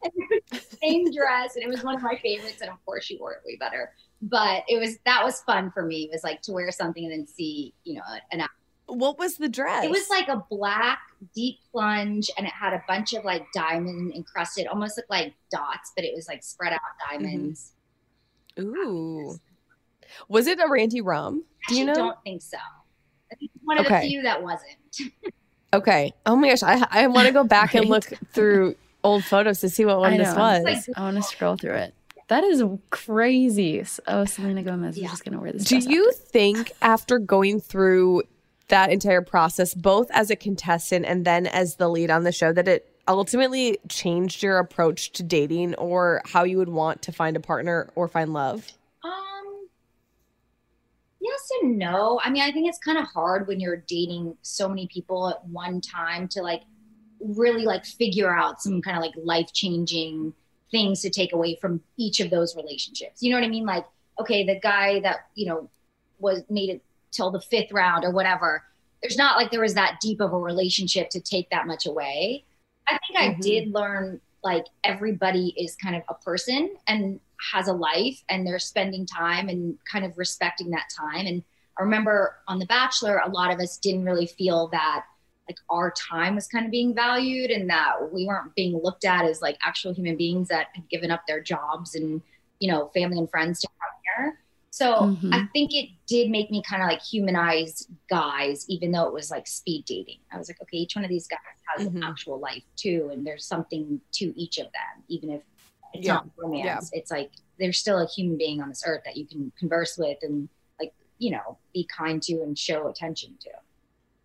And it was the same dress. And it was one of my favorites. And of course, she wore it way better. But it was, that was fun for me. It was like to wear something and then see, you know, an outfit. What was the dress? It was like a black deep plunge. And it had a bunch of like diamond encrusted, almost looked like dots, but it was like spread out diamonds. Mm-hmm. Ooh. Was it a Randy Rum? Do you know? I don't think so. I think one of okay. the few that wasn't. Okay. Oh my gosh. I I want to go back right. and look through old photos to see what one this was. Like, I want to scroll through it. That is crazy. Oh, Selena Gomez yeah. is just going to wear this. Do you outfit. think after going through that entire process, both as a contestant and then as the lead on the show, that it ultimately changed your approach to dating or how you would want to find a partner or find love? Yes and no. I mean, I think it's kind of hard when you're dating so many people at one time to like really like figure out some kind of like life-changing things to take away from each of those relationships. You know what I mean? Like, okay, the guy that, you know, was made it till the fifth round or whatever. There's not like there was that deep of a relationship to take that much away. I think mm-hmm. I did learn like everybody is kind of a person and has a life and they're spending time and kind of respecting that time. And I remember on The Bachelor, a lot of us didn't really feel that like our time was kind of being valued and that we weren't being looked at as like actual human beings that had given up their jobs and, you know, family and friends to come here. So mm-hmm. I think it did make me kind of like humanize guys, even though it was like speed dating. I was like, okay, each one of these guys has mm-hmm. an actual life too. And there's something to each of them, even if it's yeah. not romance. Yeah. It's like they're still a human being on this earth that you can converse with and like, you know, be kind to and show attention to.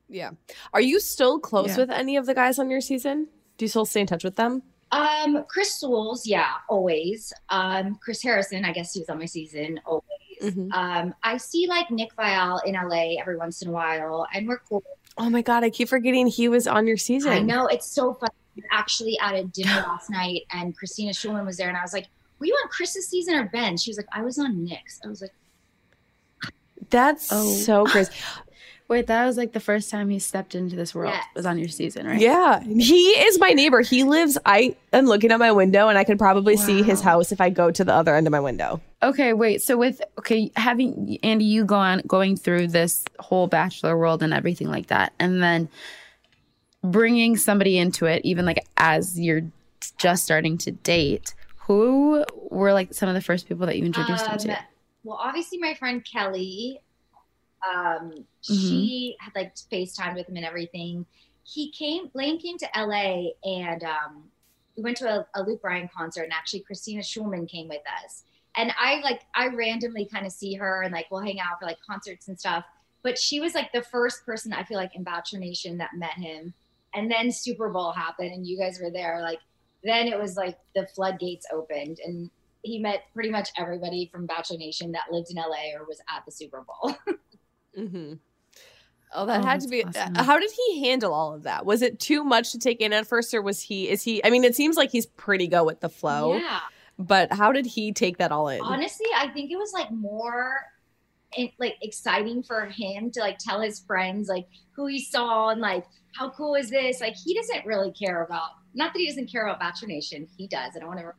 Yeah. Are you still close yeah. with any of the guys on your season? Do you still stay in touch with them? Um, Chris Sewells, yeah, always. Um, Chris Harrison, I guess he was on my season, always. Mm-hmm. Um, I see like Nick Vial in L A every once in a while and we're cool. Oh my God, I keep forgetting he was on your season. I know, it's so fun. Actually at a dinner last night and Christina Schulman was there and I was like, were you on Chris's season or Ben? She was like, I was on Nick's. I was like, that's oh. so crazy. Wait, that was like the first time he stepped into this world yes. was on your season, right? Yeah. He is my neighbor. He lives, I am looking at my window and I could probably wow. see his house if I go to the other end of my window. Okay, wait. So with, okay, having, Andy, you go on, going through this whole Bachelor world and everything like that. And then bringing somebody into it, even like as you're just starting to date, who were like some of the first people that you introduced um, them to? Well, obviously my friend Kelly, um, mm-hmm. she had like FaceTimed with him and everything. He came, Blaine came to L A and um, we went to a, a Luke Bryan concert and actually Christina Schulman came with us. And I like, I randomly kind of see her and like, we'll hang out for like concerts and stuff. But she was like the first person I feel like in Bachelor Nation that met him. And then Super Bowl happened and you guys were there. Like, then it was like the floodgates opened and he met pretty much everybody from Bachelor Nation that lived in L A or was at the Super Bowl. mm-hmm. Oh, that oh, had to be, awesome. How did he handle all of that? Was it too much to take in at first or was he, is he, I mean, it seems like he's pretty go with the flow, yeah. but how did he take that all in? Honestly, I think it was like more it, like exciting for him to like tell his friends like who he saw and like how cool is this. Like he doesn't really care about, not that he doesn't care about Bachelor Nation, he does. I don't want to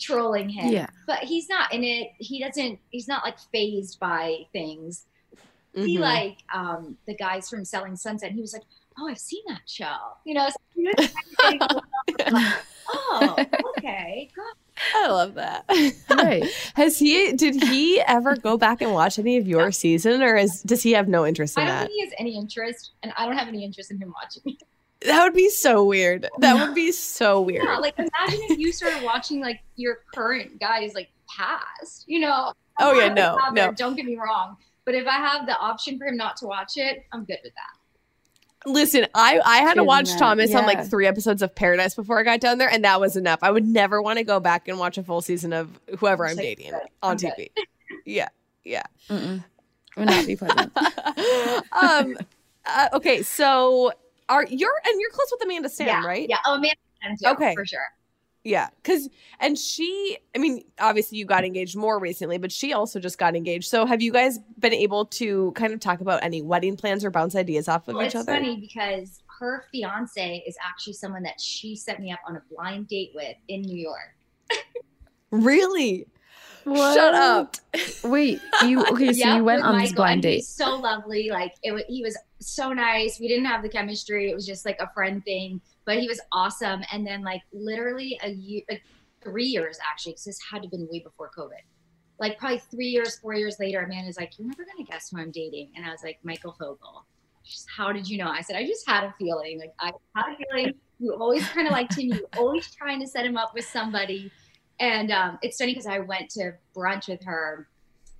trolling him, yeah. But he's not in it. He doesn't. He's not like phased by things. Mm-hmm. He like um the guys from Selling Sunset. He was like, oh, I've seen that show. You know. So he was kind of saying, like, oh, okay. God. I love that. Right. Has he? Did he ever go back and watch any of your season, or is does he have no interest in that? I don't think he has any interest, and I don't have any interest in him watching me. That would be so weird. That would be so weird. Yeah, like imagine if you started watching like your current guys like past, you know. Oh yeah, no, no. Don't get me wrong, but if I have the option for him not to watch it, I'm good with that. Listen, I, I had to watch Thomas yeah. on like three episodes of Paradise before I got down there, and that was enough. I would never want to go back and watch a full season of whoever I'm dating good. on I'm T V. Good. Yeah, yeah. Mm-mm. Would not be pleasant. um. Uh, okay, so. Are you're and you're close with Amanda Stan, yeah, right? Yeah. Oh, Amanda Stan too, okay. For sure. Yeah, because and she, I mean, obviously you got engaged more recently, but she also just got engaged. So have you guys been able to kind of talk about any wedding plans or bounce ideas off of well, each it's other? It's funny because her fiance is actually someone that she set me up on a blind date with in New York. Really? What? Shut up. Wait, you okay? So yep, you went on Michael, this blind date. He was so lovely. Like it was, he was so nice. We didn't have the chemistry. It was just like a friend thing, but he was awesome. And then like literally a year, like three years actually, because this had to have been way before COVID. Like probably three years, four years later, Amanda's like, "You're never gonna guess who I'm dating," and I was like, "Michael Fogel." She's, "How did you know?" I said, "I just had a feeling. Like I had a feeling. You always kind of liked him. You always trying to set him up with somebody." And um, it's funny because I went to brunch with her.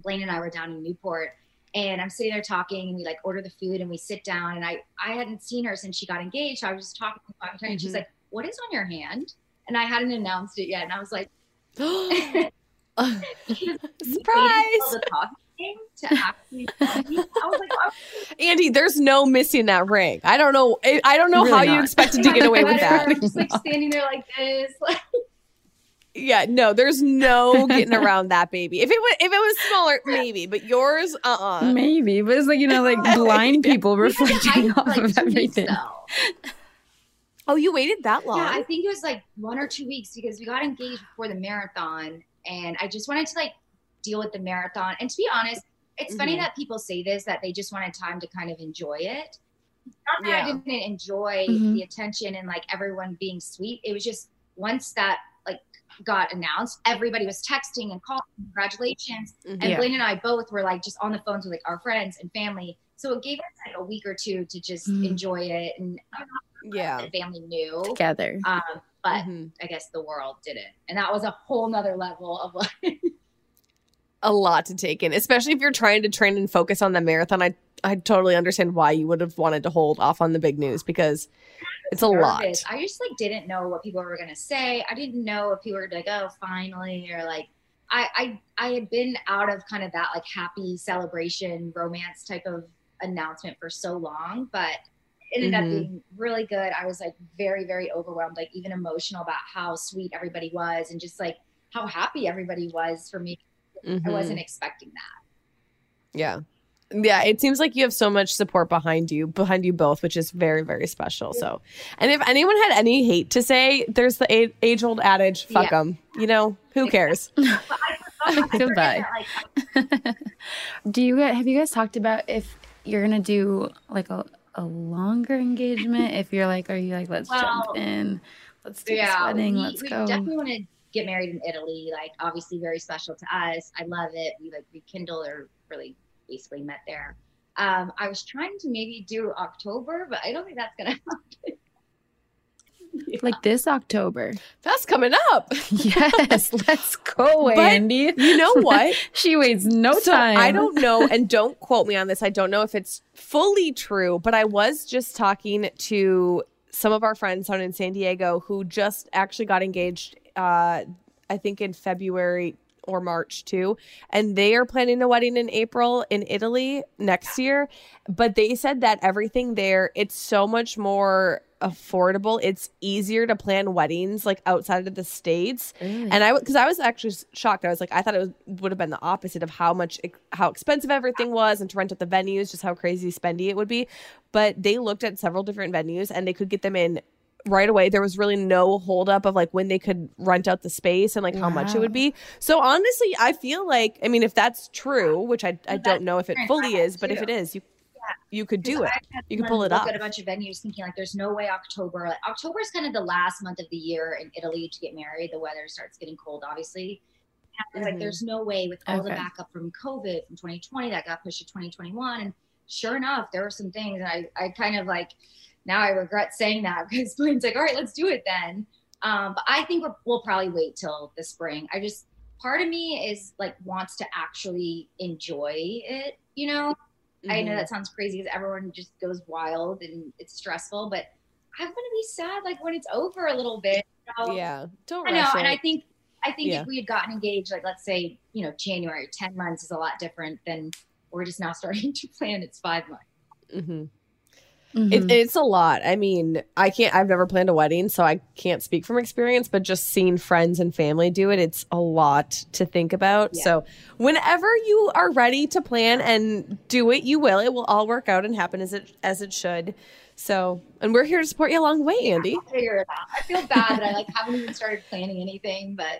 Blaine and I were down in Newport, and I'm sitting there talking, and we like order the food, and we sit down. And I, I hadn't seen her since she got engaged. So I was just talking to her, mm-hmm. and she's like, "What is on your hand?" And I hadn't announced it yet, and I was like, "Surprise!" To actually I was like, oh. Andi, there's no missing that ring. I don't know. I don't know really how not. you expected to get away with that. I'm just like standing there like this. Like, yeah, no, there's no getting around that baby. If it was, if it was smaller, maybe, but yours, uh, uh-uh. uh, maybe. But it's like you know, like blind people reflecting off like of everything. Oh, you waited that long? Yeah, I think it was like one or two weeks because we got engaged before the marathon, and I just wanted to like deal with the marathon. And to be honest, it's mm-hmm. funny that people say this that they just wanted time to kind of enjoy it. Not that yeah. I didn't enjoy mm-hmm. the attention and like everyone being sweet. It was just once that. Got announced, everybody was texting and calling congratulations, and yeah. Blaine and I both were like just on the phones with like our friends and family, so it gave us like a week or two to just mm. enjoy it, and yeah the family knew together, um but mm-hmm. I guess the world didn't, and that was a whole nother level of like a lot to take in, especially if you're trying to train and focus on the marathon. I I totally understand why you would have wanted to hold off on the big news because it's a nervous. lot. I just like didn't know what people were going to say. I didn't know if people were like, oh, finally, or like I, I, I had been out of kind of that like happy celebration romance type of announcement for so long, but it ended mm-hmm. up being really good. I was like very, very overwhelmed, like even emotional about how sweet everybody was and just like how happy everybody was for me. Mm-hmm. I wasn't expecting that. Yeah. Yeah, it seems like you have so much support behind you, behind you both, which is very, very special. So, and if anyone had any hate to say, there's the age-old adage, fuck them. Yeah. You know, who cares? Goodbye. Do you have you guys talked about if you're gonna do like a, a longer engagement? If you're like, are you like, let's well, jump in, let's do yeah, this wedding, we, let's we go. Definitely want to get married in Italy. Like, obviously, very special to us. I love it. We like rekindle or really. Basically met there. Um, I was trying to maybe do October, but I don't think that's gonna happen. Yeah. Like this October, that's coming up. Yes, let's go, Andi. You know what? She waits no so time. I don't know, and don't quote me on this. I don't know if it's fully true, but I was just talking to some of our friends down in San Diego who just actually got engaged. Uh, I think in February. Or March too, and they are planning a wedding in April in Italy next year, but they said that everything there, it's so much more affordable. It's easier to plan weddings like outside of the States. Ooh. And I, because I was actually shocked. I was like, I thought it was, would have been the opposite of how much, how expensive everything was, and to rent out the venues, just how crazy spendy it would be. But they looked at several different venues and they could get them in right away. There was really no holdup of like when they could rent out the space and like wow. how much it would be. So honestly, I feel like, I mean, if that's true, which I, I don't know if it fully is, but if it is, you yeah. you could do it. You could pull it up. I've had a bunch of venues thinking like, there's no way October. Like, October is kind of the last month of the year in Italy to get married. The weather starts getting cold, obviously. And mm-hmm. like, there's no way with all okay. the backup from COVID from twenty twenty that got pushed to twenty twenty-one. And sure enough, there were some things, and I, I kind of like, now I regret saying that because Blaine's like, all right, let's do it then. Um, but I think we're, we'll probably wait till the spring. I just, part of me is like, wants to actually enjoy it, you know? Mm-hmm. I know that sounds crazy because everyone just goes wild and it's stressful, but I'm going to be sad like when it's over a little bit. You know? Yeah, don't rush I know, it. And I think, I think yeah. if we had gotten engaged, like let's say, you know, January, ten months is a lot different than we're just now starting to plan. It's five months. Mm-hmm. Mm-hmm. It, it's a lot. I mean, I can't, I've never planned a wedding, so I can't speak from experience, but just seeing friends and family do it, it's a lot to think about. Yeah. So whenever you are ready to plan and do it, you will. It will all work out and happen as it as it should. So, and we're here to support you along the way, Andi. Yeah, I'll figure it out. I feel bad that I like haven't even started planning anything, but.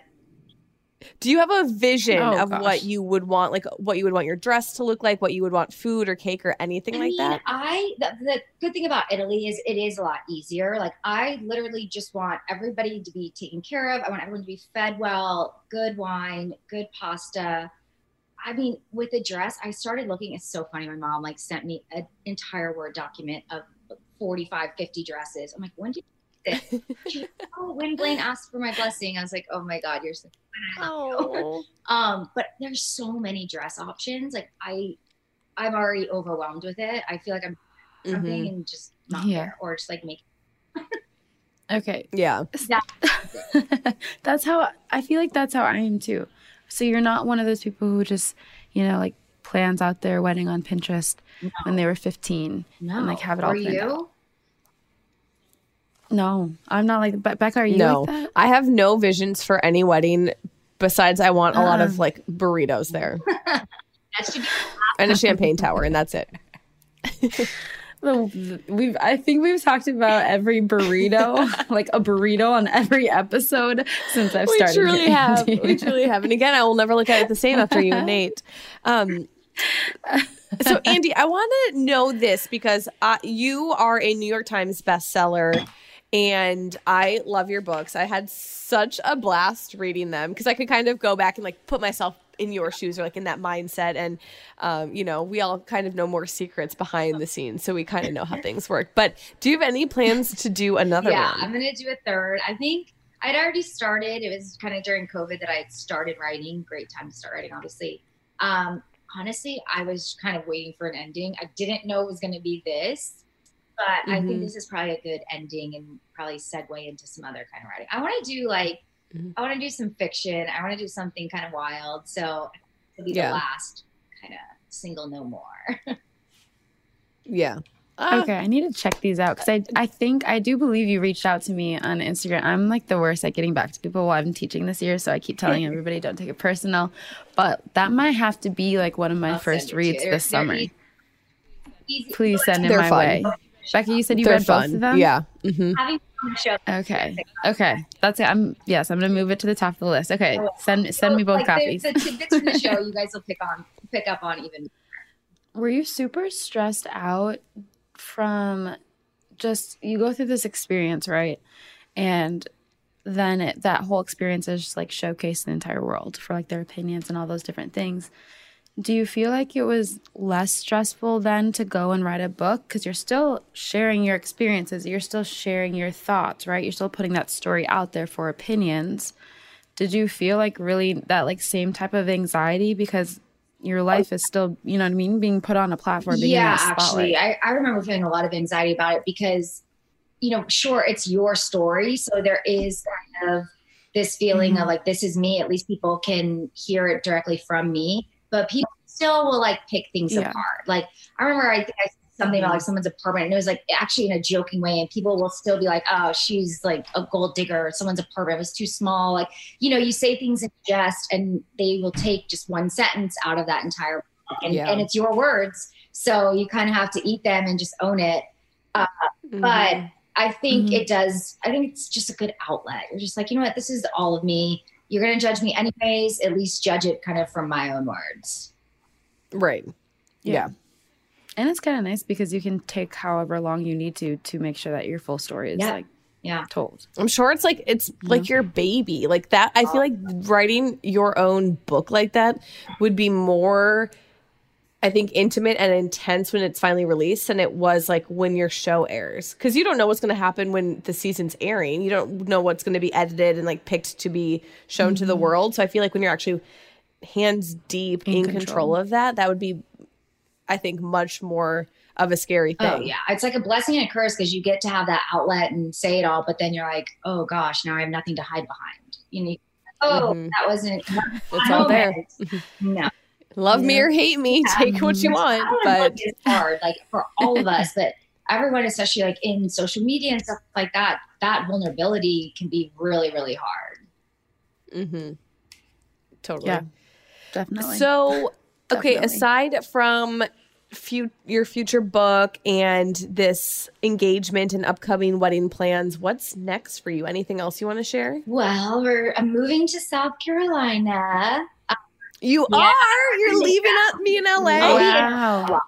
Do you have a vision oh, of gosh. what you would want, like what you would want your dress to look like, what you would want food or cake or anything I like mean, that? I, the, the good thing about Italy is it is a lot easier. Like I literally just want everybody to be taken care of. I want everyone to be fed well, good wine, good pasta. I mean, with a dress, I started looking, it's so funny. My mom like sent me an entire Word document of forty-five, fifty dresses. I'm like, when did this? Oh, when Blaine asked for my blessing, I was like, oh my God, you're so oh. um but there's so many dress options, like I I'm already overwhelmed with it. I feel like I'm mm-hmm. something and just not yeah. there, or just like make okay yeah that- that's how I feel like that's how I am too. So you're not one of those people who just, you know, like plans out their wedding on Pinterest no. when they were fifteen no. and like have it all planned out. Are you? No, I'm not like that. Becca, are you no, like that? I have no visions for any wedding besides I want uh, a lot of like burritos there. That should be and a champagne tower, and that's it. We've, I think we've talked about every burrito, like a burrito on every episode since I've we started. We truly have. We truly have. And again, I will never look at it the same after you and Nate. Um, so, Andi, I want to know this because uh, you are a New York Times bestseller. And I love your books. I had such a blast reading them because I could kind of go back and like put myself in your shoes or like in that mindset. And, um, you know, we all kind of know more secrets behind the scenes. So we kind of know how things work. But do you have any plans to do another yeah, one? Yeah, I'm going to do a third. I think I'd already started. It was kind of during COVID that I had started writing. Great time to start writing, obviously. Um, honestly, I was kind of waiting for an ending. I didn't know it was going to be this. But mm-hmm. I think this is probably a good ending and probably segue into some other kind of writing. I want to do like, mm-hmm. I want to do some fiction. I want to do something kind of wild. So it'll be yeah. the last kind of single no more. yeah. Uh, okay. I need to check these out because I, I think I do believe you reached out to me on Instagram. I'm like the worst at getting back to people while I'm teaching this year. So I keep telling everybody don't take it personal. But that might have to be like one of my I'll first reads this they're, summer. They're Please send it my fun. way. Becca, you said you They're read fun. both of them? Yeah. Mm-hmm. Okay. Okay. That's it. I'm yes, I'm gonna move it to the top of the list. Okay. Send send me both like copies. The, the tidbits from the show you guys will pick on pick up on even more. Were you super stressed out from just you go through this experience, right? And then it, that whole experience is just like showcased the entire world for like their opinions and all those different things. Do you feel like it was less stressful then to go and write a book? Because you're still sharing your experiences. You're still sharing your thoughts, right? You're still putting that story out there for opinions. Did you feel like really that like same type of anxiety because your life is still, you know what I mean, being put on a platform? Being yeah, in a spotlight? actually. I, I remember feeling a lot of anxiety about it because, you know, sure, it's your story. So there is kind of this feeling mm-hmm. of like, this is me. At least people can hear it directly from me. But people still will like pick things yeah. apart. Like I remember I think I something about like someone's apartment, and it was like actually in a joking way, and people will still be like, oh, she's like a gold digger, someone's apartment was too small, like, you know, you say things in jest and they will take just one sentence out of that entire book, and, yeah. and it's your words, so you kind of have to eat them and just own it. Uh, mm-hmm. But I think mm-hmm. it does, I think it's just a good outlet. You're just like, you know what, this is all of me. You're going to judge me anyways, at least judge it kind of from my own words. Right. Yeah. yeah. And it's kind of nice because you can take however long you need to, to make sure that your full story is yeah. like yeah. told. I'm sure it's like, it's mm-hmm. like your baby like that. I feel like writing your own book like that would be more, I think, intimate and intense when it's finally released than it was like when your show airs. Because you don't know what's going to happen when the season's airing. You don't know what's going to be edited and like picked to be shown mm-hmm. to the world. So I feel like when you're actually hands deep in, in control. control of that, that would be, I think, much more of a scary thing. Oh, yeah. It's like a blessing and a curse because you get to have that outlet and say it all. But then you're like, oh, gosh, now I have nothing to hide behind. You know, oh, mm-hmm. that wasn't. It's all there. No. Love yeah. me or hate me, yeah. take what you want. But it's hard, like for all of us, but everyone, especially like in social media and stuff like that, that vulnerability can be really, really hard. Mm-hmm. Totally. Yeah, definitely. So, definitely. Okay, aside from few, your future book and this engagement and upcoming wedding plans, what's next for you? Anything else you want to share? Well, we're I'm moving to South Carolina. You yeah. are. You're leaving yeah. me in L A. Oh, wow. Yeah.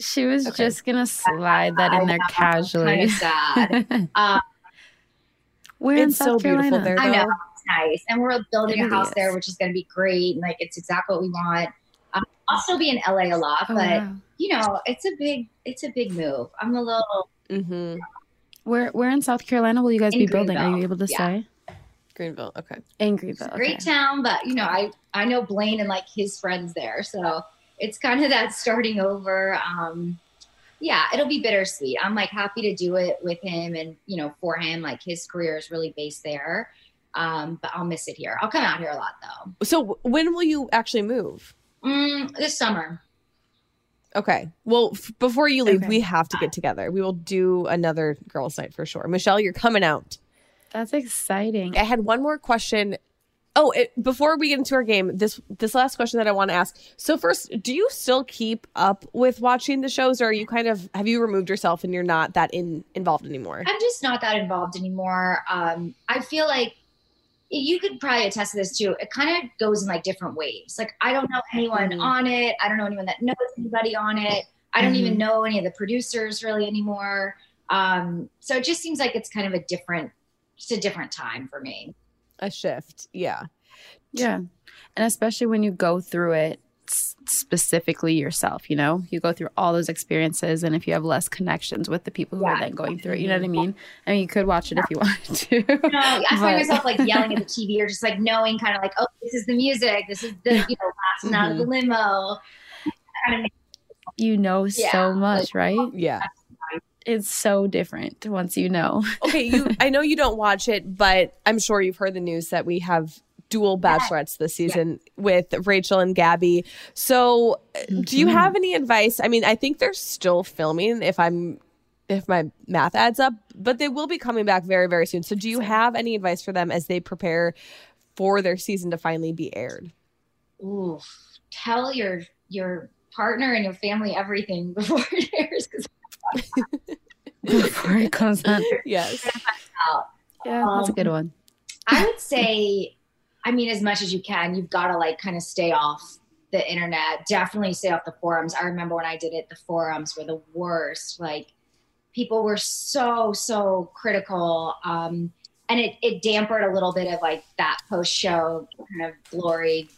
She was okay. just going to slide that in there casually. It's kind of sad. Um, we're in South so Carolina. Beautiful there, though. I know. It's nice. And we're building it a house is. there, which is going to be great. And like, it's exactly what we want. Um, I'll still be in L A a lot, oh, but wow. you know, it's a big, it's a big move. I'm a little. Mm-hmm. You know, where, where in South Carolina will you guys be building? Greenville. Are you able to yeah. say? Greenville, okay. In Greenville, okay. Great town, but you know, I I know Blaine and like his friends there, so it's kind of that starting over. Um, yeah, it'll be bittersweet. I'm like happy to do it with him, and you know, for him, like his career is really based there. Um, but I'll miss it here. I'll come out here a lot though. So when will you actually move? Mm, this summer. Okay. Well, f- before you leave, okay. we have to get together. We will do another girls' night for sure. Michelle, you're coming out. That's exciting. I had one more question. Oh, it, before we get into our game, this this last question that I want to ask. So first, do you still keep up with watching the shows, or are you kind of, have you removed yourself and you're not that in, involved anymore? I'm just not that involved anymore. Um, I feel like you could probably attest to this too. It kind of goes in like different waves. Like I don't know anyone mm-hmm. on it. I don't know anyone that knows anybody on it. I don't mm-hmm. even know any of the producers really anymore. Um, so it just seems like it's kind of a different It's a different time for me. A shift. Yeah. Yeah. And especially when you go through it s- specifically yourself, you know, you go through all those experiences. And if you have less connections with the people who yeah. are then going through it, you know what I mean? I mean, you could watch it yeah. if you wanted to. No, I find but... myself like yelling at the T V or just like knowing kind of like, oh, this is the music. This is the, you know, last mm-hmm. out of the limo. Kind of you know yeah. so much, like, right? Yeah. It's so different once you know. Okay, you. I know you don't watch it, but I'm sure you've heard the news that we have dual bachelorettes this season yeah. with Rachel and Gabby. So mm-hmm. do you have any advice? I mean, I think they're still filming if I'm, if my math adds up, but they will be coming back very, very soon. So do you have any advice for them as they prepare for their season to finally be aired? Ooh, tell your your partner and your family everything before it airs, because before it comes out. Yes. Yeah, that's a good one. I would say, I mean, as much as you can, you've got to like kind of stay off the internet. Definitely stay off the forums. I remember when I did it, the forums were the worst. Like people were so, so critical. Um, and it, it dampened a little bit of like that post-show kind of glory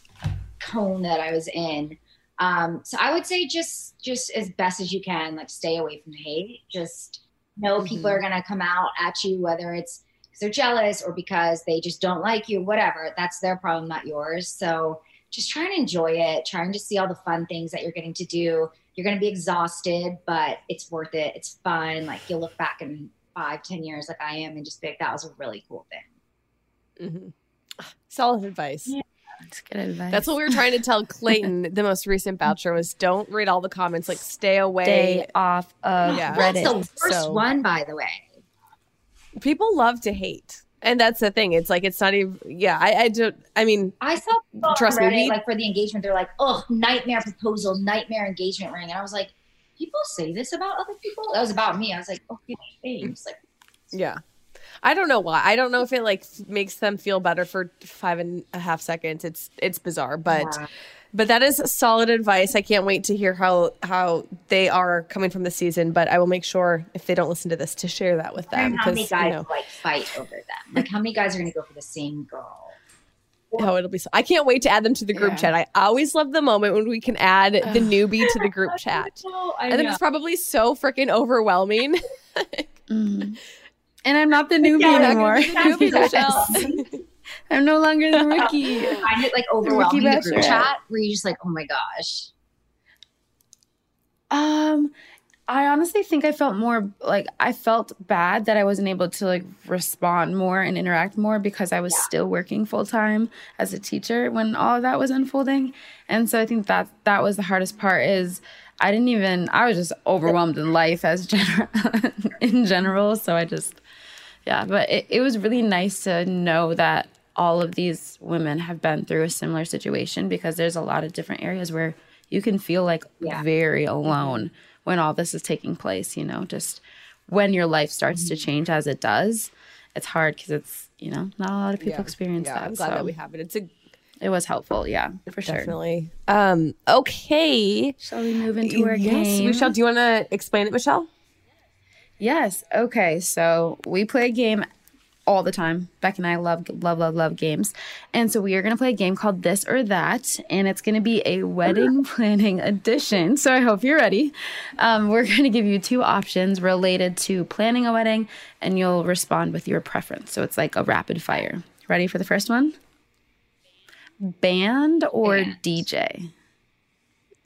cone that I was in. Um, so I would say just, just as best as you can, like stay away from hate. Just know mm-hmm. people are going to come out at you, whether it's because they're jealous or because they just don't like you, whatever. That's their problem, not yours. So just try and enjoy it. Try and just see all the fun things that you're getting to do. You're going to be exhausted, but it's worth it. It's fun. Like you'll look back in five, ten years like I am and just be like, that was a really cool thing. Mm-hmm. Solid advice. Yeah. It's good advice. That's what we were trying to tell Clayton. The most recent voucher was don't read all the comments. Like, stay away. Stay off of yeah. Reddit. That's the worst so, one, by the way. People love to hate. And that's the thing. It's like, it's not even, yeah, I, I don't, I mean. I saw people trust on Reddit, me. like for the engagement, they're like, oh, nightmare proposal, nightmare engagement ring. And I was like, people say this about other people? That was about me. I was like, okay, thanks. Like, yeah. I don't know why. I don't know if it like makes them feel better for five and a half seconds. It's it's bizarre, but yeah. but that is solid advice. I can't wait to hear how how they are coming from the season. But I will make sure if they don't listen to this to share that with them. How many guys you know, like fight over them? Like how many guys are going to go for the same girl? Oh, it'll be so. I can't wait to add them to the group yeah. chat. I always love the moment when we can add the newbie to the group chat. No, I, I think it's probably so freaking overwhelming. mm. And I'm not the newbie yeah, anymore. I'm, the newbie, yes. I'm no longer the rookie. I find it like overwhelming the, the group chat where you're just like, oh my gosh. Um, I honestly think I felt more like I felt bad that I wasn't able to like respond more and interact more because I was yeah. still working full time as a teacher when all of that was unfolding. And so I think that that was the hardest part is I didn't even I was just overwhelmed in life as general in general. So I just. Yeah, but it, it was really nice to know that all of these women have been through a similar situation because there's a lot of different areas where you can feel like yeah. very alone when all this is taking place, you know, just when your life starts mm-hmm. to change as it does. It's hard because it's, you know, not a lot of people yeah. experience yeah, that. I'm glad so. that we have it. It's a, it was helpful. Yeah, for definitely. sure. Definitely. Um, okay. Shall we move into our yes, game? Yes, Michelle. Do you want to explain it, Michelle? Yes. Okay. So we play a game all the time. Beck and I love, love, love, love games. And so we are going to play a game called This or That, and it's going to be a wedding planning edition. So I hope you're ready. Um, we're going to give you two options related to planning a wedding, and you'll respond with your preference. So it's like a rapid fire. Ready for the first one? Band or Band. D J?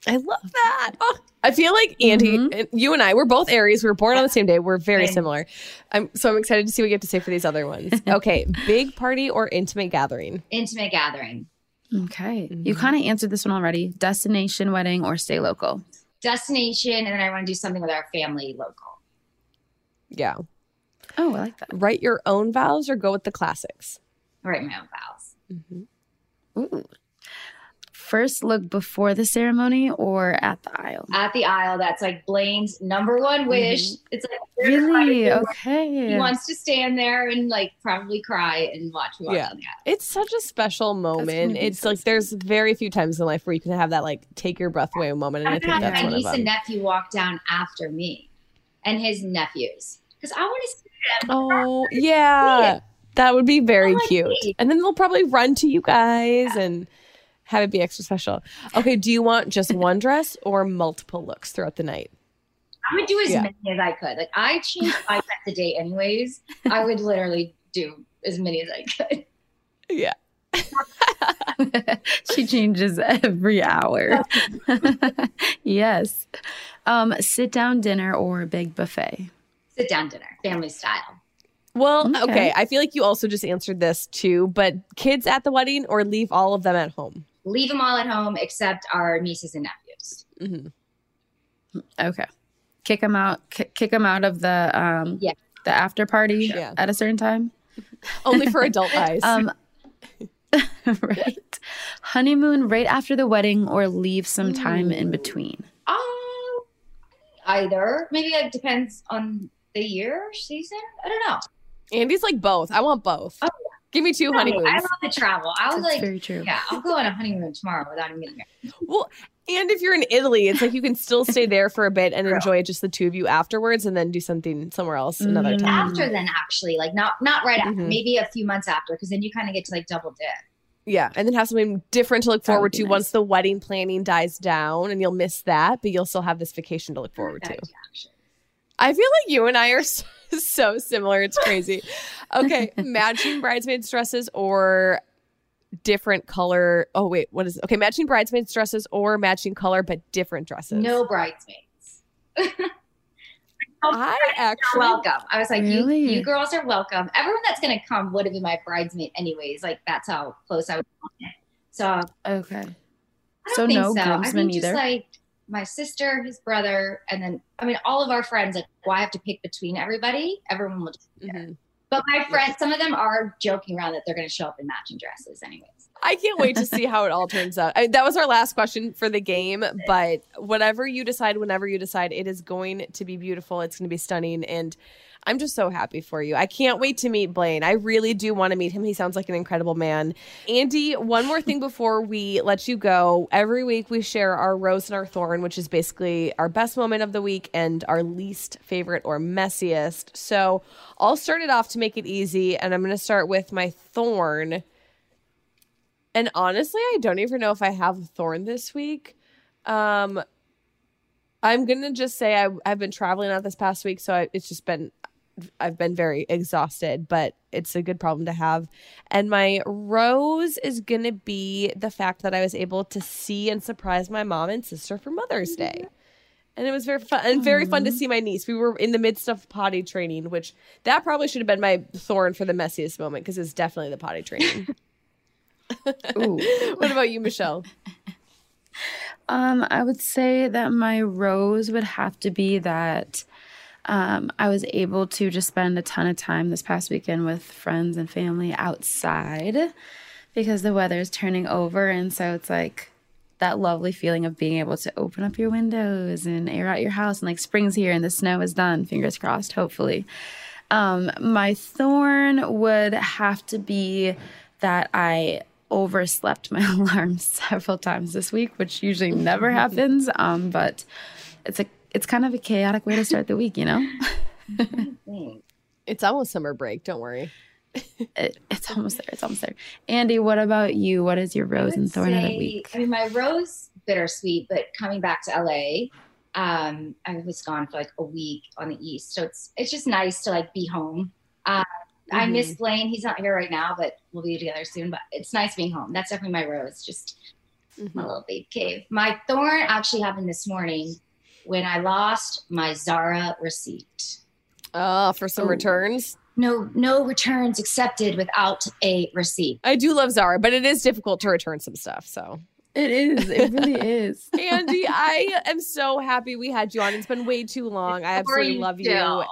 I love that. Oh, I feel like Andi, mm-hmm. you and I, we're both Aries. We were born on the same day. We're very similar. I'm, so I'm excited to see what you have to say for these other ones. Okay. Big party or intimate gathering? Intimate gathering. Okay. Mm-hmm. You kind of answered this one already. Destination wedding or stay local? Destination. And then I want to do something with our family local. Yeah. Oh, I like that. Write your own vows or go with the classics? Write my own vows. Mm-hmm. Ooh. First look before the ceremony or at the aisle? At the aisle. That's like Blaine's number one wish. Mm-hmm. It's like really okay. He wants to stand there and like probably cry and watch. watch yeah, on the it's such a special moment. It's so like sweet. There's very few times in life where you can have that like take your breath away moment. And I, I think that's my one niece of them. And nephew walked down after me, and his nephews because I want to see them. Oh yeah, that would be very oh, cute. Me. And then they'll probably run to you guys yeah. and. Have it be extra special. Okay, do you want just one dress or multiple looks throughout the night? I would do as yeah. many as I could. Like, I change my dress a day anyways. I would literally do as many as I could. Yeah. She changes every hour. Yes. Um, sit-down dinner or a big buffet? Sit-down dinner, family style. Well, okay. okay. I feel like you also just answered this too, but kids at the wedding or leave all of them at home? Leave them all at home except our nieces and nephews. Mm-hmm. Okay, kick them out. C- kick them out of the um, yeah. the after party yeah. at a certain time. Only for adult eyes. Um, right. Honeymoon right after the wedding, or leave some time Ooh. in between. Um, either maybe it depends on the year, season. I don't know. Andy's like both. I want both. Oh, yeah. Give me two honeymoons. I love to travel. I'll That's like, very true. Yeah, I'll go on a honeymoon tomorrow without even getting married. Well, and if you're in Italy, it's like you can still stay there for a bit and enjoy just the two of you afterwards, and then do something somewhere else another mm-hmm. time. After then, actually, like not not right after, mm-hmm. maybe a few months after, because then you kind of get to like double dip. Yeah, and then have something different to look that forward to nice. Once the wedding planning dies down, and you'll miss that, but you'll still have this vacation to look forward Perfect, to. Yeah, I feel like you and I are so, so similar. It's crazy. Okay. Matching bridesmaids dresses or different color. Oh, wait. What is it? Okay. Matching bridesmaids dresses or matching color, but different dresses. No bridesmaids. I actually. Welcome. I was like, really? you, you girls are welcome. Everyone that's going to come would have been my bridesmaid anyways. Like, that's how close I was. So okay, I don't so think no so. groomsmen I think just either. Like my sister, his brother, and then I mean all of our friends. Like, well, I have to pick between everybody. Everyone will just be there. Mm-hmm. But my friends, some of them are joking around that they're going to show up in matching dresses anyways. I can't wait to see how it all turns out. I, that was our last question for the game, but whatever you decide, whenever you decide, it is going to be beautiful. It's going to be stunning. And I'm just so happy for you. I can't wait to meet Blaine. I really do want to meet him. He sounds like an incredible man. Andi, one more thing before we let you go. Every week we share our rose and our thorn, which is basically our best moment of the week and our least favorite or messiest. So I'll start it off to make it easy. And I'm going to start with my thorn. And honestly, I don't even know if I have a thorn this week. Um, I'm going to just say I, I've been traveling out this past week. So I, it's just been... I've been very exhausted, but it's a good problem to have. And my rose is going to be the fact that I was able to see and surprise my mom and sister for Mother's Day. And it was very fun and very fun to see my niece. We were in the midst of potty training, which that probably should have been my thorn for the messiest moment because it's definitely the potty training. Ooh. What about you, Michelle? Um, I would say that my rose would have to be that Um, I was able to just spend a ton of time this past weekend with friends and family outside because the weather is turning over. And so it's like that lovely feeling of being able to open up your windows and air out your house. And like spring's here and the snow is done. Fingers crossed, hopefully. Um, my thorn would have to be that I overslept my alarm several times this week, which usually never happens. Um, but it's a It's kind of a chaotic way to start the week, you know? It's almost summer break. Don't worry. it, it's almost there. It's almost there. Andi, what about you? What is your rose and thorn say, of the week? I mean, my rose, bittersweet, but coming back to L A, um, I was gone for like a week on the East. So it's it's just nice to like be home. Uh, mm-hmm. I miss Blaine. He's not here right now, but we'll be together soon. But it's nice being home. That's definitely my rose. Just mm-hmm. my little babe cave. My thorn actually happened this morning. When I lost my Zara receipt. Oh, for some oh. returns? No, no returns accepted without a receipt. I do love Zara, but it is difficult to return some stuff, so. It is. It really is. Andi, I am so happy we had you on. It's been way too long. I absolutely love you.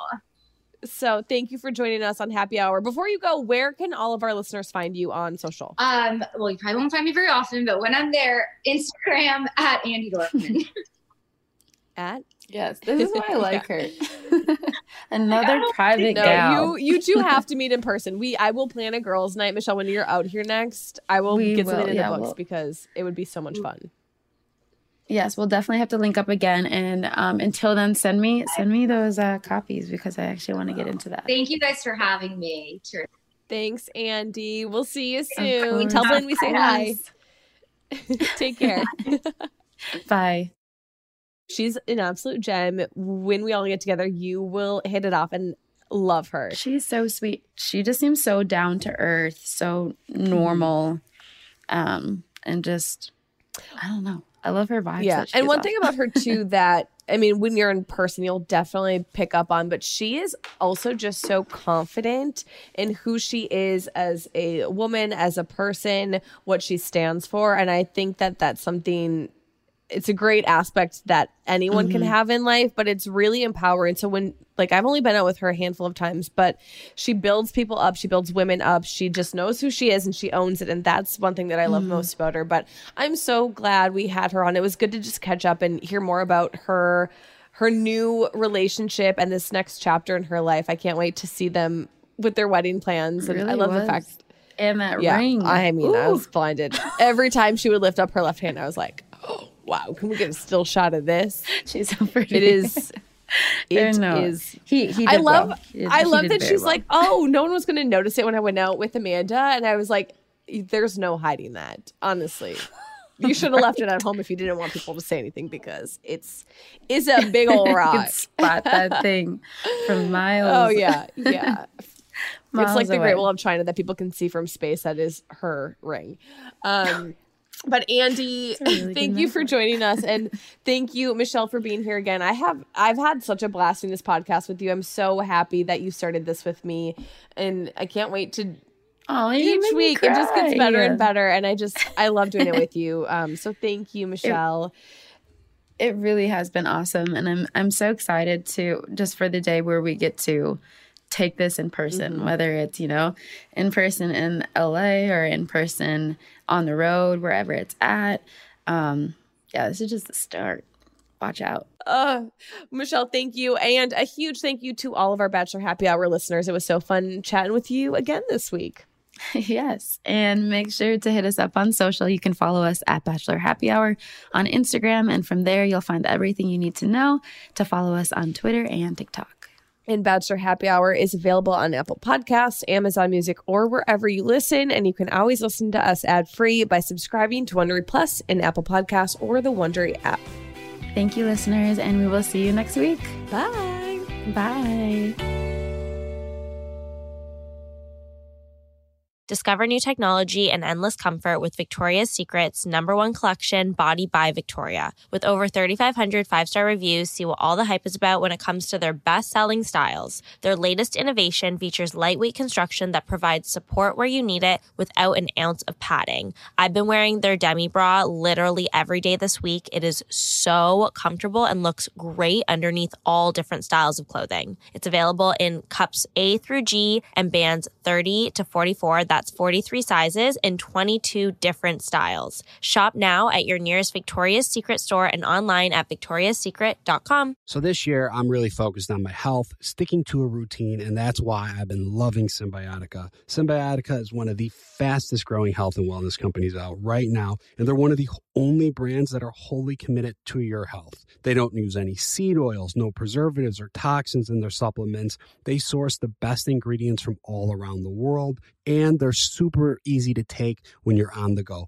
So thank you for joining us on Happy Hour. Before you go, where can all of our listeners find you on social? Um, well, you probably won't find me very often, but when I'm there, Instagram at Andi Dorfman. At yes, this is why I like her. Another like, private no, gal. You you two have to meet in person. We I will plan a girls' night, Michelle. When you're out here next, I will we get will, something in yeah, the books we'll, because it would be so much fun. Yes, we'll definitely have to link up again. And um, until then, send me send me those uh, copies because I actually want to get into that. Thank you guys for having me. Cheers. Thanks, Andi. We'll see you soon. Tell them we say hi. Take care. Bye. She's an absolute gem. When we all get together, you will hit it off and love her. She's so sweet. She just seems so down to earth, so normal, um, and just, I don't know. I love her vibes. Yeah, and one off. thing about her, too, that, I mean, when you're in person, you'll definitely pick up on, but she is also just so confident in who she is as a woman, as a person, what she stands for, and I think that that's something... It's a great aspect that anyone mm-hmm. can have in life, but it's really empowering. So when, like, I've only been out with her a handful of times, but she builds people up. She builds women up. She just knows who she is and she owns it. And that's one thing that I love mm-hmm. most about her. But I'm so glad we had her on. It was good to just catch up and hear more about her, her new relationship and this next chapter in her life. I can't wait to see them with their wedding plans. And really I love was. the fact. And that yeah, ring. I mean, Ooh. I was blinded. Every time she would lift up her left hand, I was like, oh. Wow, can we get a still shot of this? She's so pretty. It is. It no. is. He. He. Did I love. Well. He did, I love that she's well. like, oh, no one was going to notice it when I went out with Amanda, and I was like, there's no hiding that. Honestly, you should have right. left it at home if you didn't want people to say anything because it's is a big old rock. You can spot that thing from miles. Oh yeah, yeah. miles it's like away. the Great Wall of China that people can see from space. That is her ring. Um, But Andi, really thank you for joining us. And thank you, Michelle, for being here again. I have I've had such a blast in this podcast with you. I'm so happy that you started this with me. And I can't wait to Oh, each week it just gets better and better. And I just, I love doing it with you. Um, so thank you, Michelle. It, it really has been awesome. And I'm, I'm so excited to just for the day where we get to take this in person, mm-hmm. whether it's, you know, in person in L A or in person on the road, wherever it's at. Um, yeah, this is just the start. Watch out. Uh, Michelle, thank you. And a huge thank you to all of our Bachelor Happy Hour listeners. It was so fun chatting with you again this week. Yes. And make sure to hit us up on social. You can follow us at Bachelor Happy Hour on Instagram. And from there, you'll find everything you need to know to follow us on Twitter and TikTok. And Bachelor Happy Hour is available on Apple Podcasts, Amazon Music, or wherever you listen. And you can always listen to us ad-free by subscribing to Wondery Plus in Apple Podcasts or the Wondery app. Thank you, listeners, and we will see you next week. Bye. Bye. Discover new technology and endless comfort with Victoria's Secret's number one collection, Body by Victoria. With over thirty-five hundred five-star reviews, see what all the hype is about when it comes to their best-selling styles. Their latest innovation features lightweight construction that provides support where you need it without an ounce of padding. I've been wearing their demi bra literally every day this week. It is so comfortable and looks great underneath all different styles of clothing. It's available in cups A through G and bands thirty to forty-four. That's forty-three sizes and twenty-two different styles. Shop now at your nearest Victoria's Secret store and online at victorias secret dot com. So this year, I'm really focused on my health, sticking to a routine, and that's why I've been loving Symbiotica. Symbiotica is one of the fastest growing health and wellness companies out right now, and they're one of the only brands that are wholly committed to your health. They don't use any seed oils, no preservatives or toxins in their supplements. They source the best ingredients from all around the world, and they're super easy to take when you're on the go.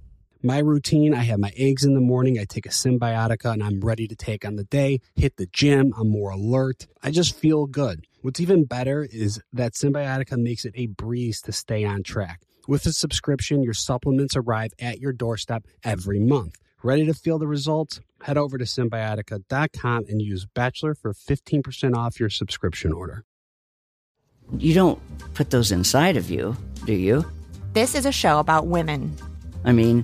My routine, I have my eggs in the morning, I take a Symbiotica, and I'm ready to take on the day, hit the gym, I'm more alert. I just feel good. What's even better is that Symbiotica makes it a breeze to stay on track. With a subscription, your supplements arrive at your doorstep every month. Ready to feel the results? Head over to Symbiotica dot com and use Bachelor for fifteen percent off your subscription order. You don't put those inside of you, do you? This is a show about women. I mean...